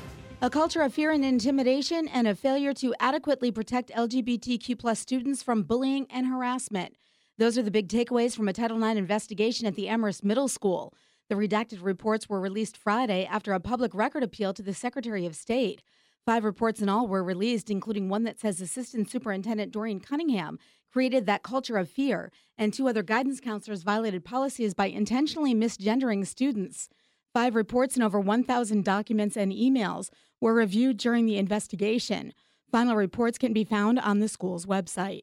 A culture of fear and intimidation and a failure to adequately protect L G B T Q plus students from bullying and harassment. Those are the big takeaways from a Title nine investigation at the Amherst Middle School. The redacted reports were released Friday after a public record appeal to the Secretary of State. Five reports in all were released, including one that says Assistant Superintendent Doreen Cunningham created that culture of fear, and two other guidance counselors violated policies by intentionally misgendering students. Five reports and over one thousand documents and emails were reviewed during the investigation. Final reports can be found on the school's website.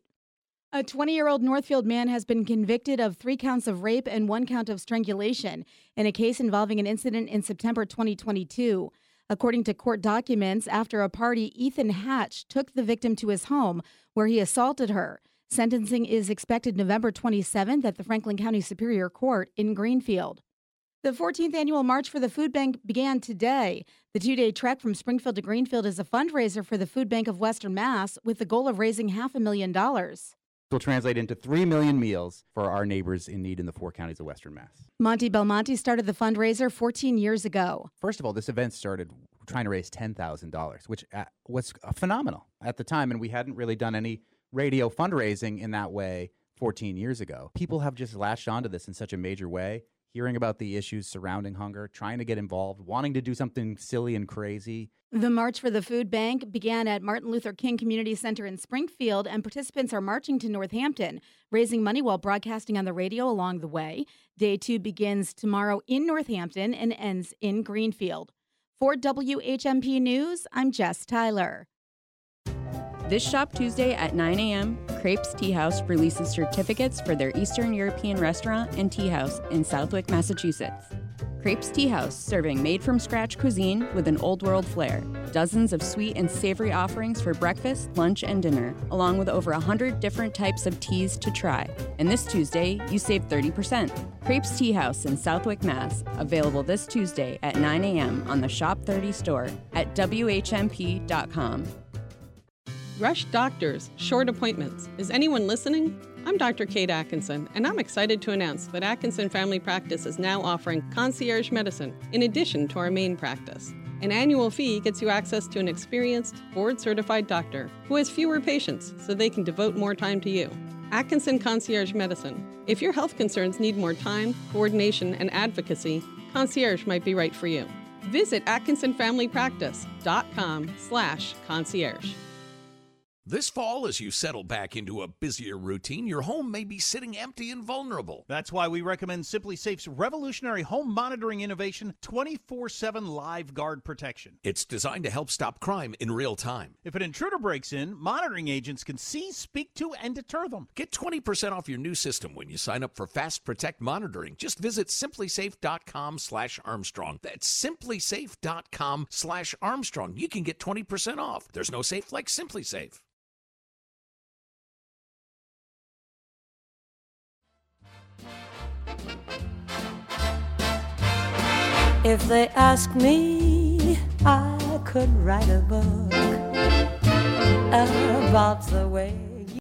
A twenty-year-old Northfield man has been convicted of three counts of rape and one count of strangulation in a case involving an incident in September twenty twenty-two. According to court documents, after a party, Ethan Hatch took the victim to his home where he assaulted her. Sentencing is expected November twenty-seventh at the Franklin County Superior Court in Greenfield. The fourteenth annual March for the Food Bank began today. The two-day trek from Springfield to Greenfield is a fundraiser for the Food Bank of Western Mass with the goal of raising half a million dollars. It will translate into three million meals for our neighbors in need in the four counties of Western Mass. Monty Belmonte started the fundraiser fourteen years ago. First of all, this event started trying to raise ten thousand dollars, which was phenomenal at the time, and we hadn't really done any radio fundraising in that way fourteen years ago. People have just latched onto this in such a major way. Hearing about the issues surrounding hunger, trying to get involved, wanting to do something silly and crazy. The March for the Food Bank began at Martin Luther King Community Center in Springfield, and participants are marching to Northampton, raising money while broadcasting on the radio along the way. Day two begins tomorrow in Northampton and ends in Greenfield. For W H M P News, I'm Jess Tyler. This Shop Tuesday at nine a.m., Crepes Tea House releases certificates for their Eastern European restaurant and tea house in Southwick, Massachusetts. Crepes Tea House, serving made-from-scratch cuisine with an old-world flair. Dozens of sweet and savory offerings for breakfast, lunch, and dinner, along with over one hundred different types of teas to try. And this Tuesday, you save thirty percent. Crepes Tea House in Southwick, Mass. Available this Tuesday at nine a.m. on the Shop thirty store at w h m p dot com. Rush doctors, short appointments. Is anyone listening? I'm Doctor Kate Atkinson, and I'm excited to announce that Atkinson Family Practice is now offering concierge medicine in addition to our main practice. An annual fee gets you access to an experienced, board-certified doctor who has fewer patients so they can devote more time to you. Atkinson Concierge Medicine. If your health concerns need more time, coordination, and advocacy, concierge might be right for you. Visit atkinson family practice dot com slash concierge. This fall, as you settle back into a busier routine, your home may be sitting empty and vulnerable. That's why we recommend Simply Safe's revolutionary home monitoring innovation, twenty-four seven live guard protection. It's designed to help stop crime in real time. If an intruder breaks in, monitoring agents can see, speak to, and deter them. Get twenty percent off your new system when you sign up for Fast Protect monitoring. Just visit simply safe dot com slash Armstrong. That's simply safe dot com slash Armstrong. You can get twenty percent off. There's no safe like Simply Safe. If they ask me, I could write a book about the way you...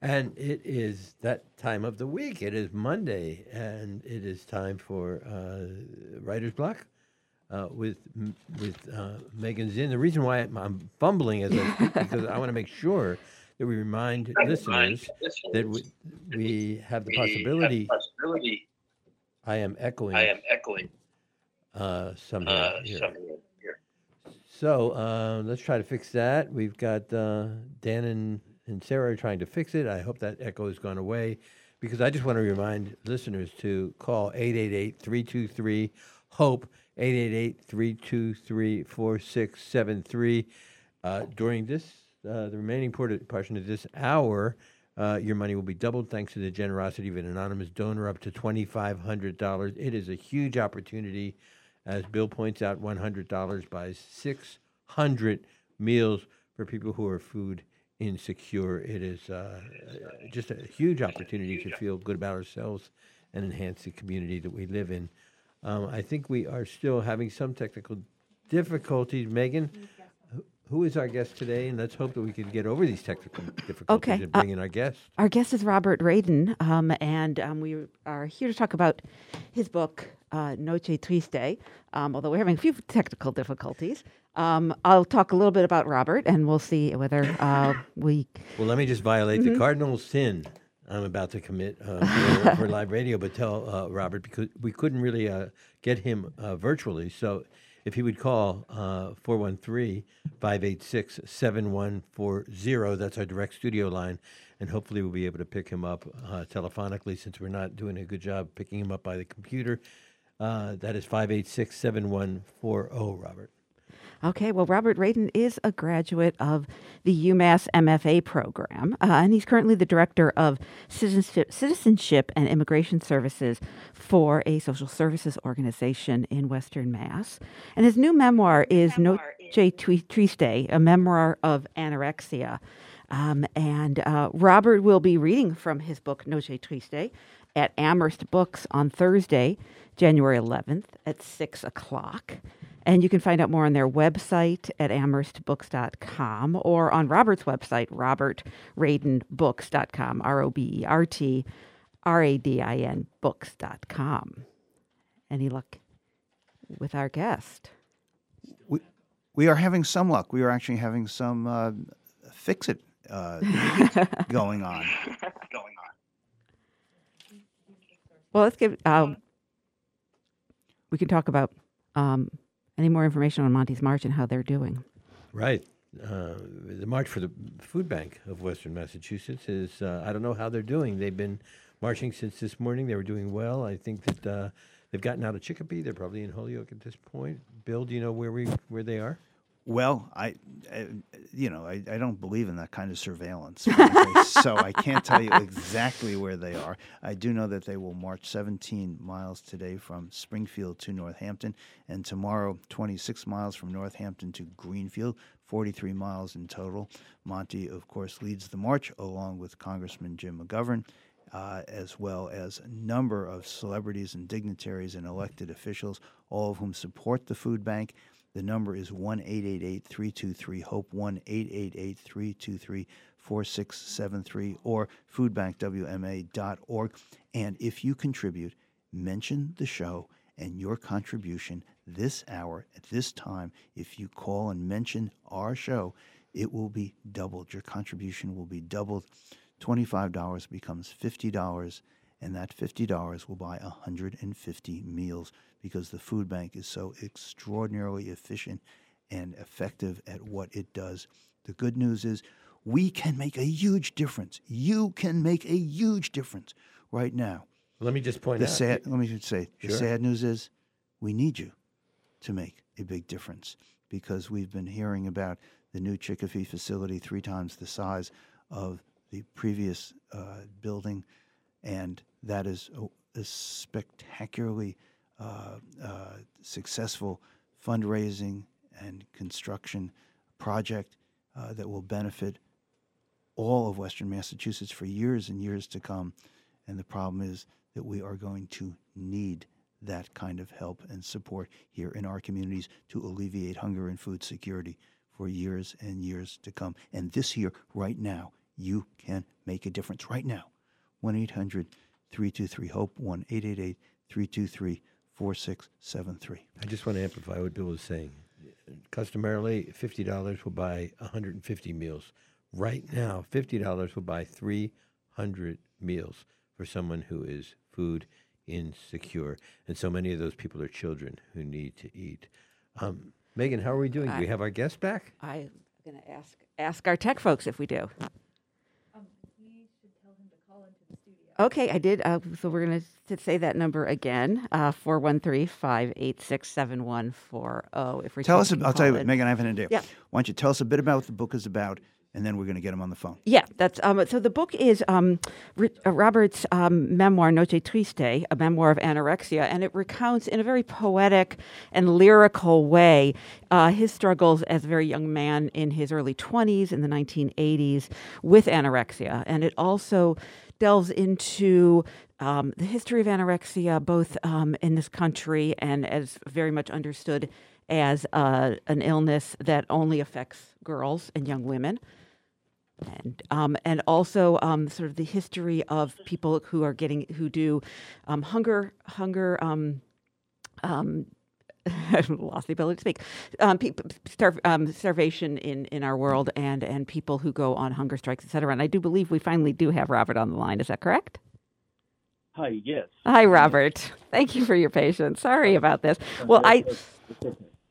And it is that time of the week. It is Monday, and it is time for uh, Writer's Block uh, with with uh, Megan Zinn. The reason why I'm fumbling is because I want to make sure that we remind listeners that we, we have the possibility... I am echoing. I am echoing. Uh, somehow uh, here. here. So uh, let's try to fix that. We've got uh, Dan and, and Sarah are trying to fix it. I hope that echo has gone away, because I just want to remind listeners to call eight eight eight, three two three, HOPE, eight eight eight, three two three, four six seven three. Uh, during this, uh, the remaining part of this hour, Uh, your money will be doubled thanks to the generosity of an anonymous donor up to twenty-five hundred dollars. It is a huge opportunity. As Bill points out, one hundred dollars buys six hundred meals for people who are food insecure. It is uh, just a huge opportunity to feel good about ourselves and enhance the community that we live in. Um, I think we are still having some technical difficulties. Megan, who is our guest today? And let's hope that we can get over these technical difficulties okay. and bring uh, in our guest. Our guest is Robert Radin, um, and um, we are here to talk about his book, uh, Noche Triste, um, although we're having a few technical difficulties. Um, I'll talk a little bit about Robert, and we'll see whether uh, we... Well, let me just violate mm-hmm. the cardinal sin I'm about to commit uh, for, for live radio, but tell uh, Robert, because we couldn't really uh, get him uh, virtually, so... If he would call uh, four one three, five eight six, seven one four zero, that's our direct studio line, and hopefully we'll be able to pick him up uh, telephonically since we're not doing a good job picking him up by the computer. Uh, that is five eight six, seven one four zero, Robert. Okay, well, Robert Radin is a graduate of the UMass M F A program, uh, and he's currently the director of Citizenship and Immigration Services for a social services organization in Western Mass. And his new memoir is Noche Triste, a memoir of anorexia. Um, and uh, Robert will be reading from his book, Noche Triste, at Amherst Books on Thursday, January eleventh at six o'clock. And you can find out more on their website at amherst books dot com or on Robert's website, robert radin books dot com, R O B E R T R A D I N books dot com. Any luck with our guest? We, we are having some luck. We are actually having some uh, fix-it uh, going on. going on. Well, let's give... Um, we can talk about... Um, Any more information on Monty's March and how they're doing? Right. Uh, the March for the Food Bank of Western Massachusetts is, uh, I don't know how they're doing. They've been marching since this morning. They were doing well. I think that uh, they've gotten out of Chicopee. They're probably in Holyoke at this point. Bill, do you know where we where they are? Well, I, I you know, I, I don't believe in that kind of surveillance. So I can't tell you exactly where they are. I do know that they will march seventeen miles today from Springfield to Northampton, and tomorrow twenty-six miles from Northampton to Greenfield, forty-three miles in total. Monty, of course, leads the march along with Congressman Jim McGovern, uh, as well as a number of celebrities and dignitaries and elected officials, all of whom support the food bank. The number is one eight eight eight, three two three, HOPE, one eight eight eight, three two three, four six seven three, or food bank w m a dot org. And if you contribute, mention the show and your contribution this hour at this time. If you call and mention our show, it will be doubled. Your contribution will be doubled. twenty-five dollars becomes fifty dollars, and that fifty dollars will buy one hundred fifty meals. Because the food bank is so extraordinarily efficient and effective at what it does. The good news is we can make a huge difference. You can make a huge difference right now. Let me just point the out. Sad, let me just say, sure. The sad news is we need you to make a big difference because we've been hearing about the new Chicopee facility three times the size of the previous uh, building, and that is a, a spectacularly Uh, uh, successful fundraising and construction project uh, that will benefit all of Western Massachusetts for years and years to come. And the problem is that we are going to need that kind of help and support here in our communities to alleviate hunger and food security for years and years to come. And this year, right now, you can make a difference. Right now, one eight hundred, three two three, HOPE, one eight eight eight, three two three, HOPE. four six seven three. I just want to amplify what Bill was saying. Customarily, fifty dollars will buy one hundred fifty meals. Right now, fifty dollars will buy three hundred meals for someone who is food insecure. And so many of those people are children who need to eat. Um, Megan, how are we doing? I, do we have our guests back? I'm going to ask ask our tech folks if we do. Um, we should tell him to call into the studio. Okay, I did. Uh, so we're going to... To say that number again, uh, four one three, five eight six, seven one four zero. If we tell us, I'll tell you what, Megan, I have an idea. Yeah. Why don't you tell us a bit about what the book is about, And then we're going to get him on the phone. Yeah, that's um, so. The book is um, R- Robert's um, memoir, Noche Triste, a memoir of anorexia, and it recounts in a very poetic and lyrical way uh, his struggles as a very young man in his early twenties in the nineteen eighties with anorexia, and it also delves into um, the history of anorexia, both um, in this country and as very much understood as uh, an illness that only affects girls and young women. And um, and also um, sort of the history of people who are getting who do um, hunger hunger um, um, lost the ability to speak um, people starve, um, starvation in, in our world and and people who go on hunger strikes, et cetera. And I do believe we finally do have Robert on the line. Is that correct? Hi. Yes. Hi, Robert. Thank you for your patience. Sorry about this. Well, I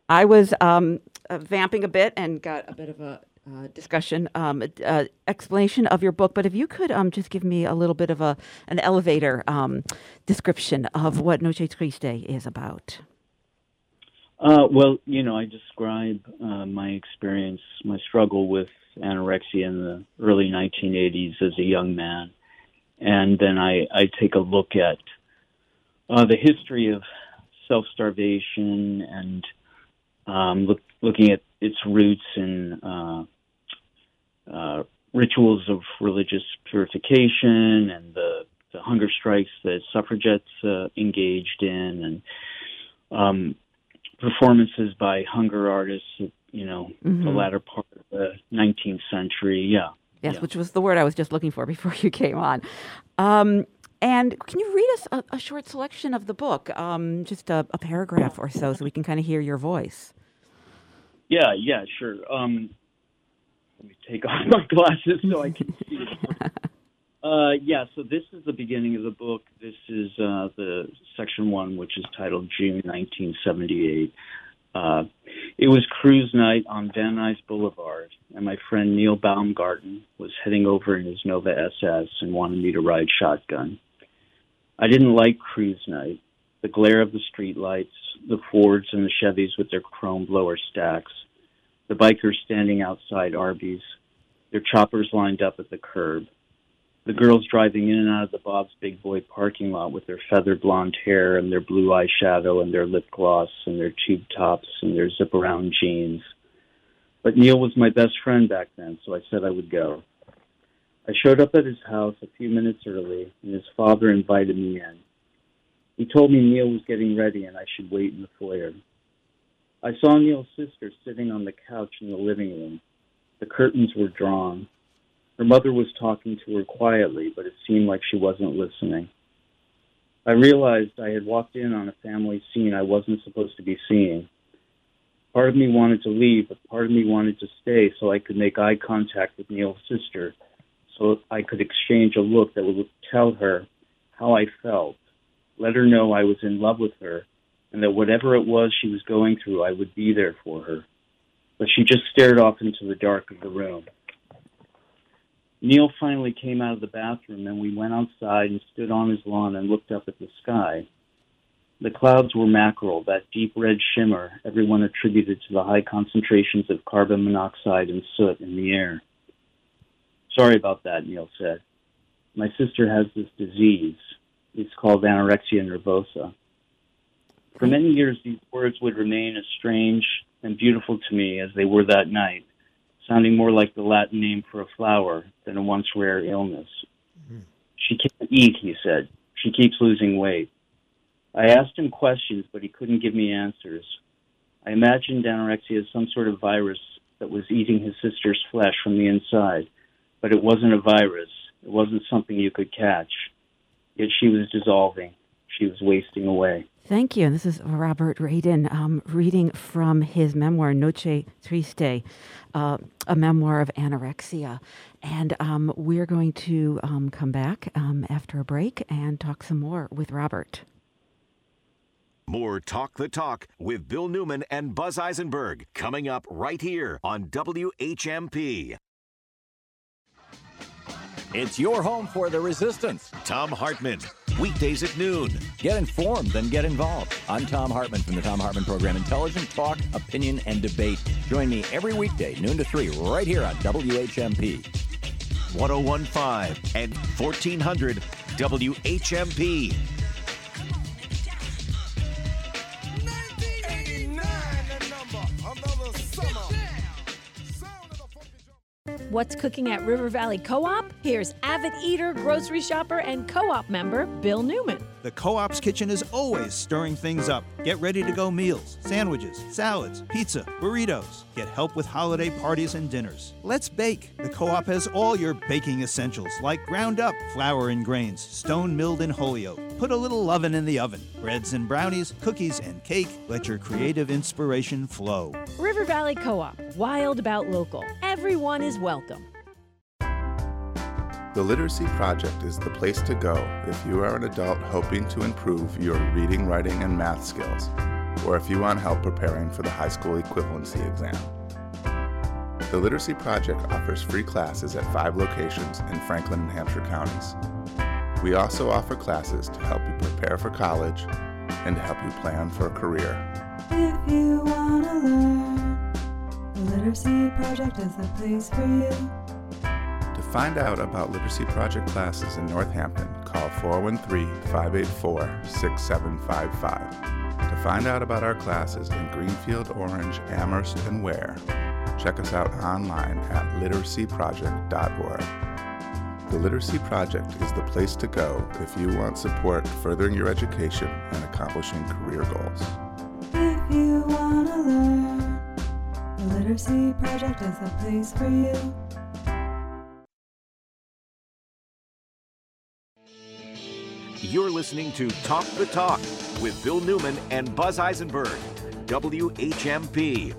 I was um, uh, vamping a bit and got a bit of a. Uh, discussion, um, uh, explanation of your book, but if you could um, just give me a little bit of a an elevator um, description of what Noche Triste is about. Uh, well, you know, I describe uh, my experience, my struggle with anorexia in the early nineteen eighties as a young man, and then I, I take a look at uh, the history of self-starvation and um, look, looking at its roots in uh, uh, rituals of religious purification and the, the hunger strikes that suffragettes uh, engaged in, and um, performances by hunger artists, you know, mm-hmm. the latter part of the nineteenth century. Yeah. Yes, yeah. Which was the word I was just looking for before you came on. Um, and can you read us a, a short selection of the book, um, just a, a paragraph or so, so we can kind of hear your voice? Yeah, yeah, sure. Um, let me take off my glasses so I can see. uh, yeah, so this is the beginning of the book. This is uh, the section one, which is titled June nineteen seventy-eight. Uh, it was cruise night on Van Nuys Boulevard, and my friend Neil Baumgarten was heading over in his Nova S S and wanted me to ride shotgun. I didn't like cruise night. The glare of the streetlights, the Fords and the Chevys with their chrome blower stacks, the bikers standing outside Arby's, their choppers lined up at the curb, the girls driving in and out of the Bob's Big Boy parking lot with their feather blonde hair and their blue eyeshadow and their lip gloss and their tube tops and their zip-around jeans. But Neil was my best friend back then, so I said I would go. I showed up at his house a few minutes early, and his father invited me in. He told me Neil was getting ready and I should wait in the foyer. I saw Neil's sister sitting on the couch in the living room. The curtains were drawn. Her mother was talking to her quietly, but it seemed like she wasn't listening. I realized I had walked in on a family scene I wasn't supposed to be seeing. Part of me wanted to leave, but part of me wanted to stay so I could make eye contact with Neil's sister, so I could exchange a look that would tell her how I felt. Let her know I was in love with her and that whatever it was she was going through, I would be there for her. But she just stared off into the dark of the room. Neil finally came out of the bathroom and we went outside and stood on his lawn and looked up at the sky. The clouds were mackerel, that deep red shimmer everyone attributed to the high concentrations of carbon monoxide and soot in the air. Sorry about that, Neil said. My sister has this disease. It's called anorexia nervosa. For many years, these words would remain as strange and beautiful to me as they were that night, sounding more like the Latin name for a flower than a once rare illness. Mm-hmm. She can't eat, he said. She keeps losing weight. I asked him questions, but he couldn't give me answers. I imagined anorexia as some sort of virus that was eating his sister's flesh from the inside, but it wasn't a virus. It wasn't something you could catch. Yet she was dissolving. She was wasting away. Thank you. And this is Robert Radin um, reading from his memoir, Noche Triste, uh, a memoir of anorexia. And um, we're going to um, come back um, after a break and talk some more with Robert. More Talk the Talk with Bill Newman and Buzz Eisenberg coming up right here on W H M P. It's your home for the resistance. Tom Hartman. weekdays at noon. Get informed, then get involved. I'm Tom Hartman from the Tom Hartman Program. Intelligent talk, opinion, and debate. Join me every weekday, noon to three, right here on W H M P. one oh one point five and fourteen hundred W H M P. What's cooking at River Valley Co-op? Here's avid eater, grocery shopper, and co-op member Bill Newman. The co-op's kitchen is always stirring things up. Get ready-to-go meals, sandwiches, salads, pizza, burritos. Get help with holiday parties and dinners. Let's bake. The co-op has all your baking essentials, like ground up flour and grains, stone milled in Holyoke. Put a little oven in the oven. Breads and brownies, cookies and cake. Let your creative inspiration flow. River Valley Co-op. Wild about local. Everyone is welcome. The Literacy Project is the place to go if you are an adult hoping to improve your reading, writing, and math skills, or if you want help preparing for the high school equivalency exam. The Literacy Project offers free classes at five locations in Franklin and Hampshire counties. We also offer classes to help you prepare for college and to help you plan for a career. If you want to learn, the Literacy Project is the place for you. To find out about Literacy Project classes in Northampton, call four one three, five eight four, six seven five five. To find out about our classes in Greenfield, Orange, Amherst, and Ware, check us out online at literacy project dot org. The Literacy Project is the place to go if you want support furthering your education and accomplishing career goals. If you want to learn, the Literacy Project is the place for you. You're listening to Talk the Talk with Bill Newman and Buzz Eisenberg, W H M P.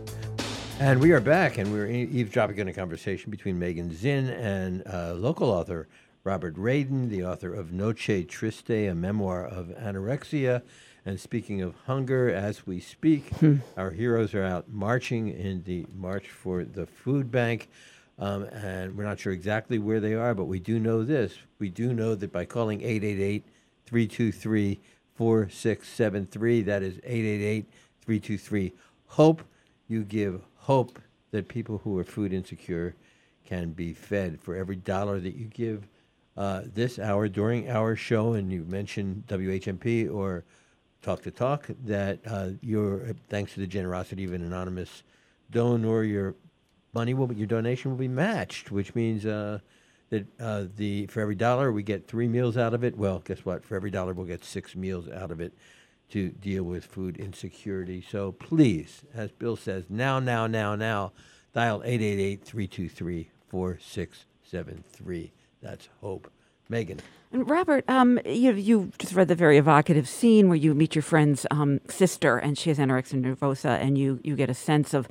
And we are back, and we're eavesdropping on a conversation between Megan Zinn and uh, local author Robert Radin, the author of Noche Triste, a memoir of anorexia. And speaking of hunger, as we speak, hmm. our heroes are out marching in the March for the Food Bank. Um, and we're not sure exactly where they are, but we do know this. We do know that by calling eight eight eight, three two three, four six seven three, that is eight eight eight, three two three, HOPE, you give hope that people who are food insecure can be fed. For every dollar that you give uh, this hour, during our show, and you mentioned W H M P or Talk to Talk, that uh, your, thanks to the generosity of an anonymous donor, your money will, your donation will be matched, which means uh, that uh, the for every dollar we get three meals out of it. Well, guess what? For every dollar we'll get six meals out of it to deal with food insecurity. So please, as Bill says, now, now, now, now, dial eight eight eight, three two three, four six seven three. That's hope. Megan. And Robert, um, you you just read the very evocative scene where you meet your friend's um, sister, and she has anorexia nervosa, and you, you get a sense of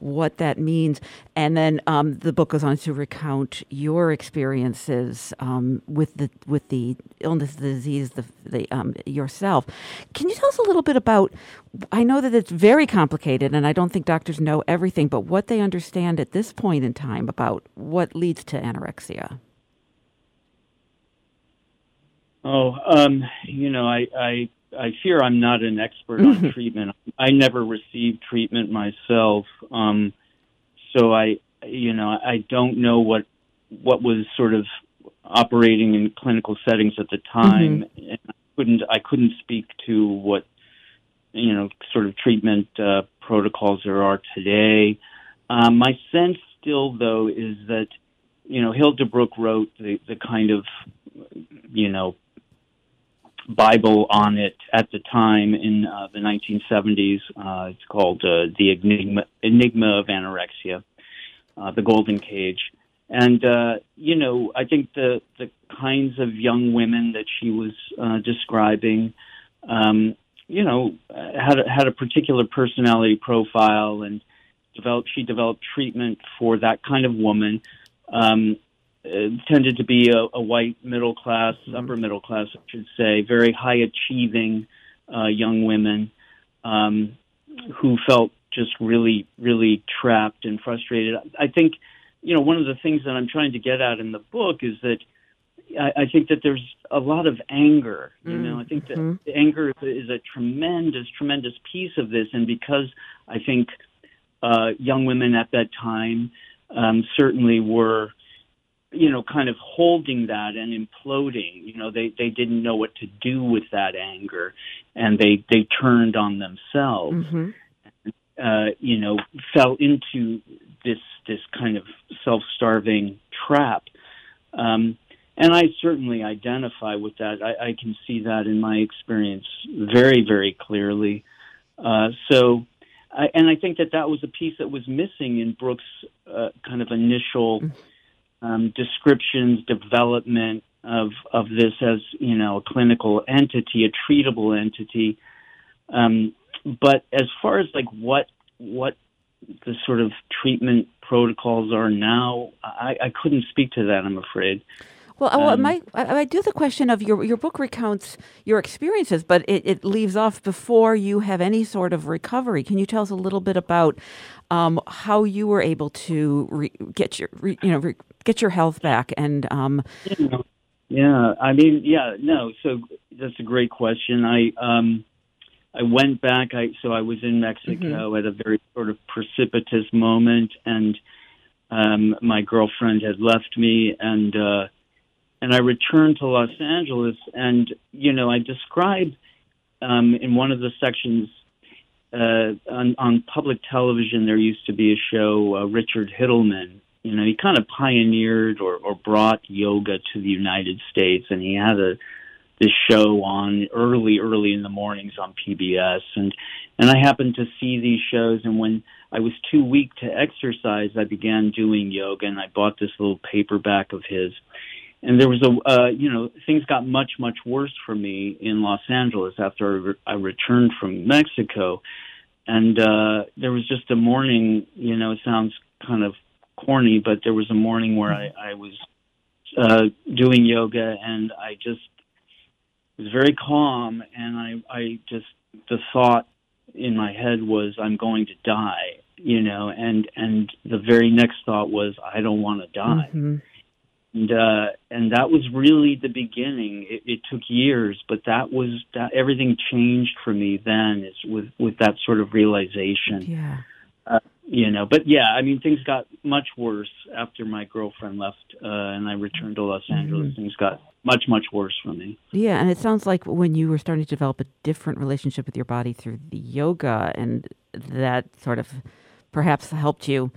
what that means. And then um, the book goes on to recount your experiences um, with the with the illness, the disease, the the um, yourself. Can you tell us a little bit about? I know that it's very complicated, and I don't think doctors know everything, but what they understand at this point in time about what leads to anorexia. Oh, um, you know, I, I I fear I'm not an expert mm-hmm. on treatment. I never received treatment myself, um, so I, you know, I don't know what what was sort of operating in clinical settings at the time. Mm-hmm. And I couldn't I couldn't speak to what, you know, sort of treatment uh, protocols there are today. Uh, my sense still, though, is that, you know, Hildebrook wrote the, the kind of, you know, Bible on it at the time in uh, the nineteen seventies. Uh, it's called uh, The Enigma, Enigma of Anorexia, uh, The Golden Cage. And, uh, you know, I think the, the kinds of young women that she was uh, describing, um, you know, had a, had a particular personality profile, and developed, she developed treatment for that kind of woman. Um, tended to be a, a white middle class, upper middle class, I should say, very high-achieving uh, young women um, who felt just really, really trapped and frustrated. I think, you know, one of the things that I'm trying to get at in the book is that, I, I think that there's a lot of anger. You mm-hmm. know, I think that the anger is a tremendous, tremendous piece of this. And because I think uh, young women at that time um, certainly were, you know, kind of holding that and imploding. You know, they, they didn't know what to do with that anger, and they, they turned on themselves. Mm-hmm. Uh, you know, fell into this this kind of self-starving trap. Um, and I certainly identify with that. I, I can see that in my experience very, very clearly. Uh, so, I, and I think that that was a piece that was missing in Brooks' uh, kind of initial um, descriptions, development of, of this as, you know, a clinical entity, a treatable entity. Um But as far as like what what the sort of treatment protocols are now, I, I couldn't speak to that, I'm afraid. Well, um, well my, I, I do the question of your your book recounts your experiences, but it, it leaves off before you have any sort of recovery. Can you tell us a little bit about um, how you were able to re- get your re- you know re- get your health back and? Um, you know, yeah, I mean, yeah, no. So that's a great question. I. Um, I went back, I, so I was in Mexico mm-hmm. at a very sort of precipitous moment, and um, my girlfriend had left me, and uh, and I returned to Los Angeles, and, you know, I describe um, in one of the sections uh, on, on public television, there used to be a show, uh, Richard Hittleman, you know, he kind of pioneered or, or brought yoga to the United States, and he had a this show on early, early in the mornings on P B S. And, and I happened to see these shows. And when I was too weak to exercise, I began doing yoga, and I bought this little paperback of his. And there was a, uh, you know, things got much, much worse for me in Los Angeles after I, re- I returned from Mexico. And uh, there was just a morning, you know, it sounds kind of corny, but there was a morning where I, I was uh, doing yoga, and I just, it was very calm, and I, I just, the thought in my head was, I'm going to die, you know, and, and the very next thought was, I don't want to die. Mm-hmm. And, uh, and that was really the beginning. It, it took years, but that was, that, everything changed for me then is with, with that sort of realization. Yeah. Uh, you know, but yeah, I mean, things got much worse after my girlfriend left uh, and I returned to Los Angeles. Mm-hmm. Things got much, much worse for me. Yeah, and it sounds like when you were starting to develop a different relationship with your body through the yoga, and that sort of perhaps helped you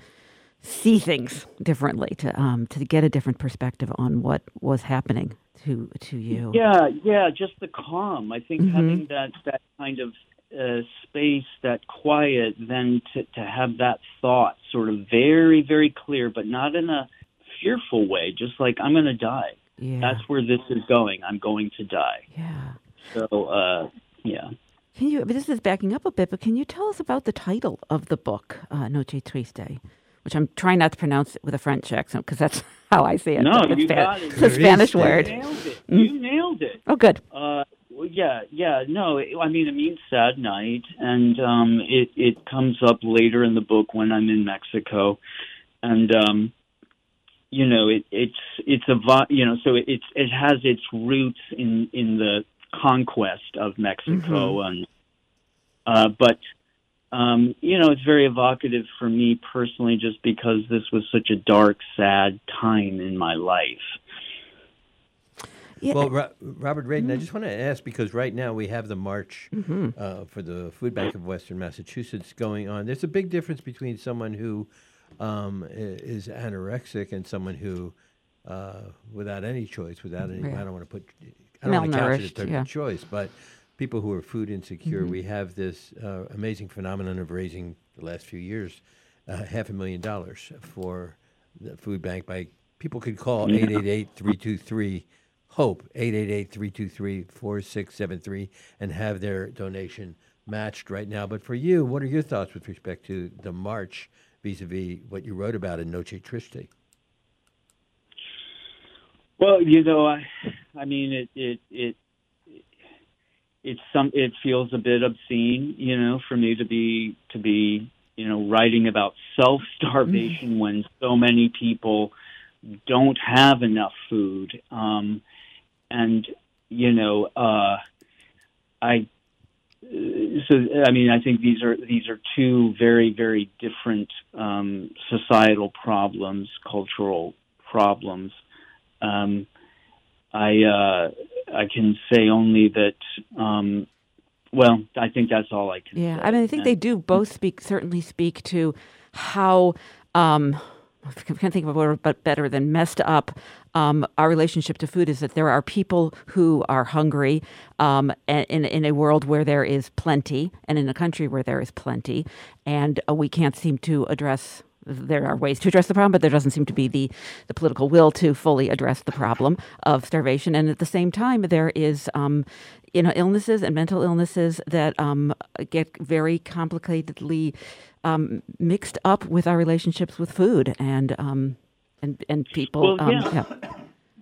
see things differently, to um, to get a different perspective on what was happening to to you. Yeah, yeah, just the calm. I think mm-hmm. having that, that kind of Uh, space, that quiet, then to, to have that thought sort of very, very clear, but not in a fearful way, just like, I'm going to die. Yeah. That's where this is going. I'm going to die. Yeah. So, uh, yeah. Can you, this is backing up a bit, but can you tell us about the title of the book, uh, Noche Triste, which I'm trying not to pronounce it with a French accent because that's how I say it. No, you Span- got it. It's a Spanish word. You nailed it. Mm. You nailed it. Oh, good. Uh, Well, yeah, yeah, no, I mean, it means sad night, and um, it, it comes up later in the book when I'm in Mexico, and, um, you know, it, it's, it's a, you know, so it's, it has its roots in, in the conquest of Mexico, mm-hmm. and, uh, but, um, you know, it's very evocative for me personally, just because this was such a dark, sad time in my life. Yeah. Well, Ro- Robert Radin, mm-hmm. I just want to ask, because right now we have the march mm-hmm. uh, for the Food Bank of Western Massachusetts going on. There's a big difference between someone who um, is anorexic and someone who, uh, without any choice, without any, yeah. I don't want to put, I don't want to couch it as yeah. choice, but people who are food insecure, mm-hmm. we have this uh, amazing phenomenon of raising the last few years uh, half a million dollars for the food bank by, people could call yeah. eight eight eight, three two three HOPE, eight eight eight, three two three, four six seven three, and have their donation matched right now. But for you, what are your thoughts with respect to the march vis-a-vis what you wrote about in Noche Triste? Well, you know, I, I mean, it, it, it, it, it's some, it feels a bit obscene, you know, for me to be, to be, you know, writing about self-starvation mm-hmm. when so many people don't have enough food. Um, and, you know, uh, I, so, I mean, I think these are, these are two very, very different um, societal problems, cultural problems. Um, I, uh, I can say only that, um, well, I think that's all I can yeah, say. Yeah, I mean, I think and, they do both speak, certainly speak to how, um, I can't think of a word but better than messed up, um, our relationship to food is, that there are people who are hungry um, in, in a world where there is plenty and in a country where there is plenty, and uh, we can't seem to address. There are ways to address the problem, but there doesn't seem to be the, the political will to fully address the problem of starvation. And at the same time, there is, um, you know, illnesses and mental illnesses that um, get very complicatedly um, mixed up with our relationships with food and um, and and people. Well, yeah. Um, yeah.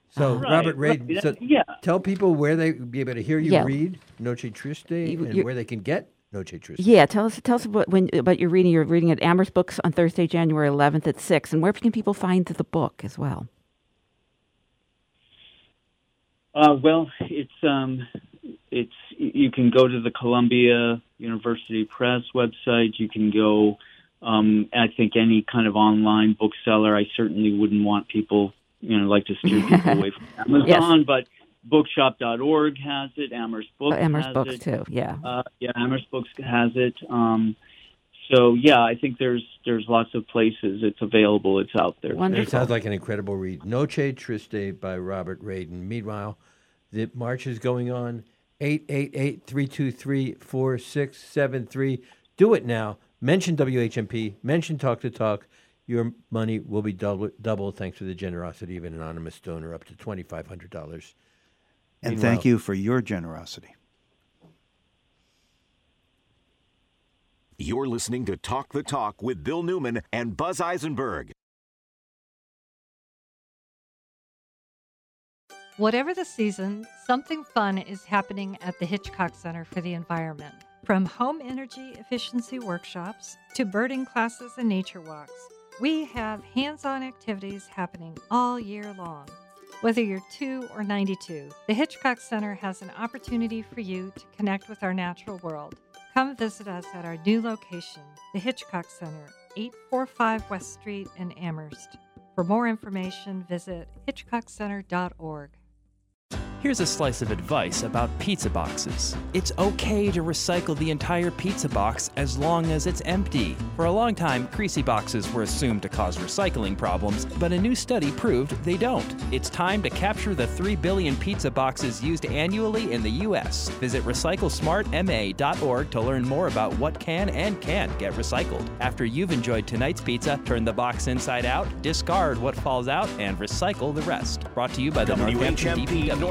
So, right. Robert Radin, so yeah. tell people where they be able to hear you yeah. read Noche Triste you, and where they can get Noche Triste. Yeah, tell us tell us about, when, about your reading. You're reading at Amherst Books on Thursday, January eleventh at six. And where can people find the book as well? Uh, well, it's um, it's you can go to the Columbia University Press website. You can go, um, I think, any kind of online bookseller. I certainly wouldn't want people, you know, like to steer people away from Amazon, yes. but bookshop dot org has it. Amherst Books oh, Amherst has Books it. too, yeah. Uh, yeah, Amherst Books has it. Um, so, yeah, I think there's there's lots of places. It's available. It's out there. Wonderful. It sounds like an incredible read. Noche Triste by Robert Radin. Meanwhile, the march is going on. eight eight eight, three two three, four six seven three. Do it now. Mention W H M P. Mention Talk to Talk. Your money will be double, double thanks to the generosity of an anonymous donor up to twenty-five hundred dollars. And Meanwhile, thank you for your generosity. You're listening to Talk the Talk with Bill Newman and Buzz Eisenberg. Whatever the season, something fun is happening at the Hitchcock Center for the Environment. From home energy efficiency workshops to birding classes and nature walks, we have hands-on activities happening all year long. Whether you're two or ninety-two, the Hitchcock Center has an opportunity for you to connect with our natural world. Come visit us at our new location, the Hitchcock Center, eight forty-five West Street in Amherst. For more information, visit hitchcock center dot org. Here's a slice of advice about pizza boxes. It's okay to recycle the entire pizza box as long as it's empty. For a long time, greasy boxes were assumed to cause recycling problems, but a new study proved they don't. It's time to capture the three billion pizza boxes used annually in the U S. Visit recycle smart m a dot org to learn more about what can and can't get recycled. After you've enjoyed tonight's pizza, turn the box inside out, discard what falls out, and recycle the rest. Brought to you by the Northampton D P W.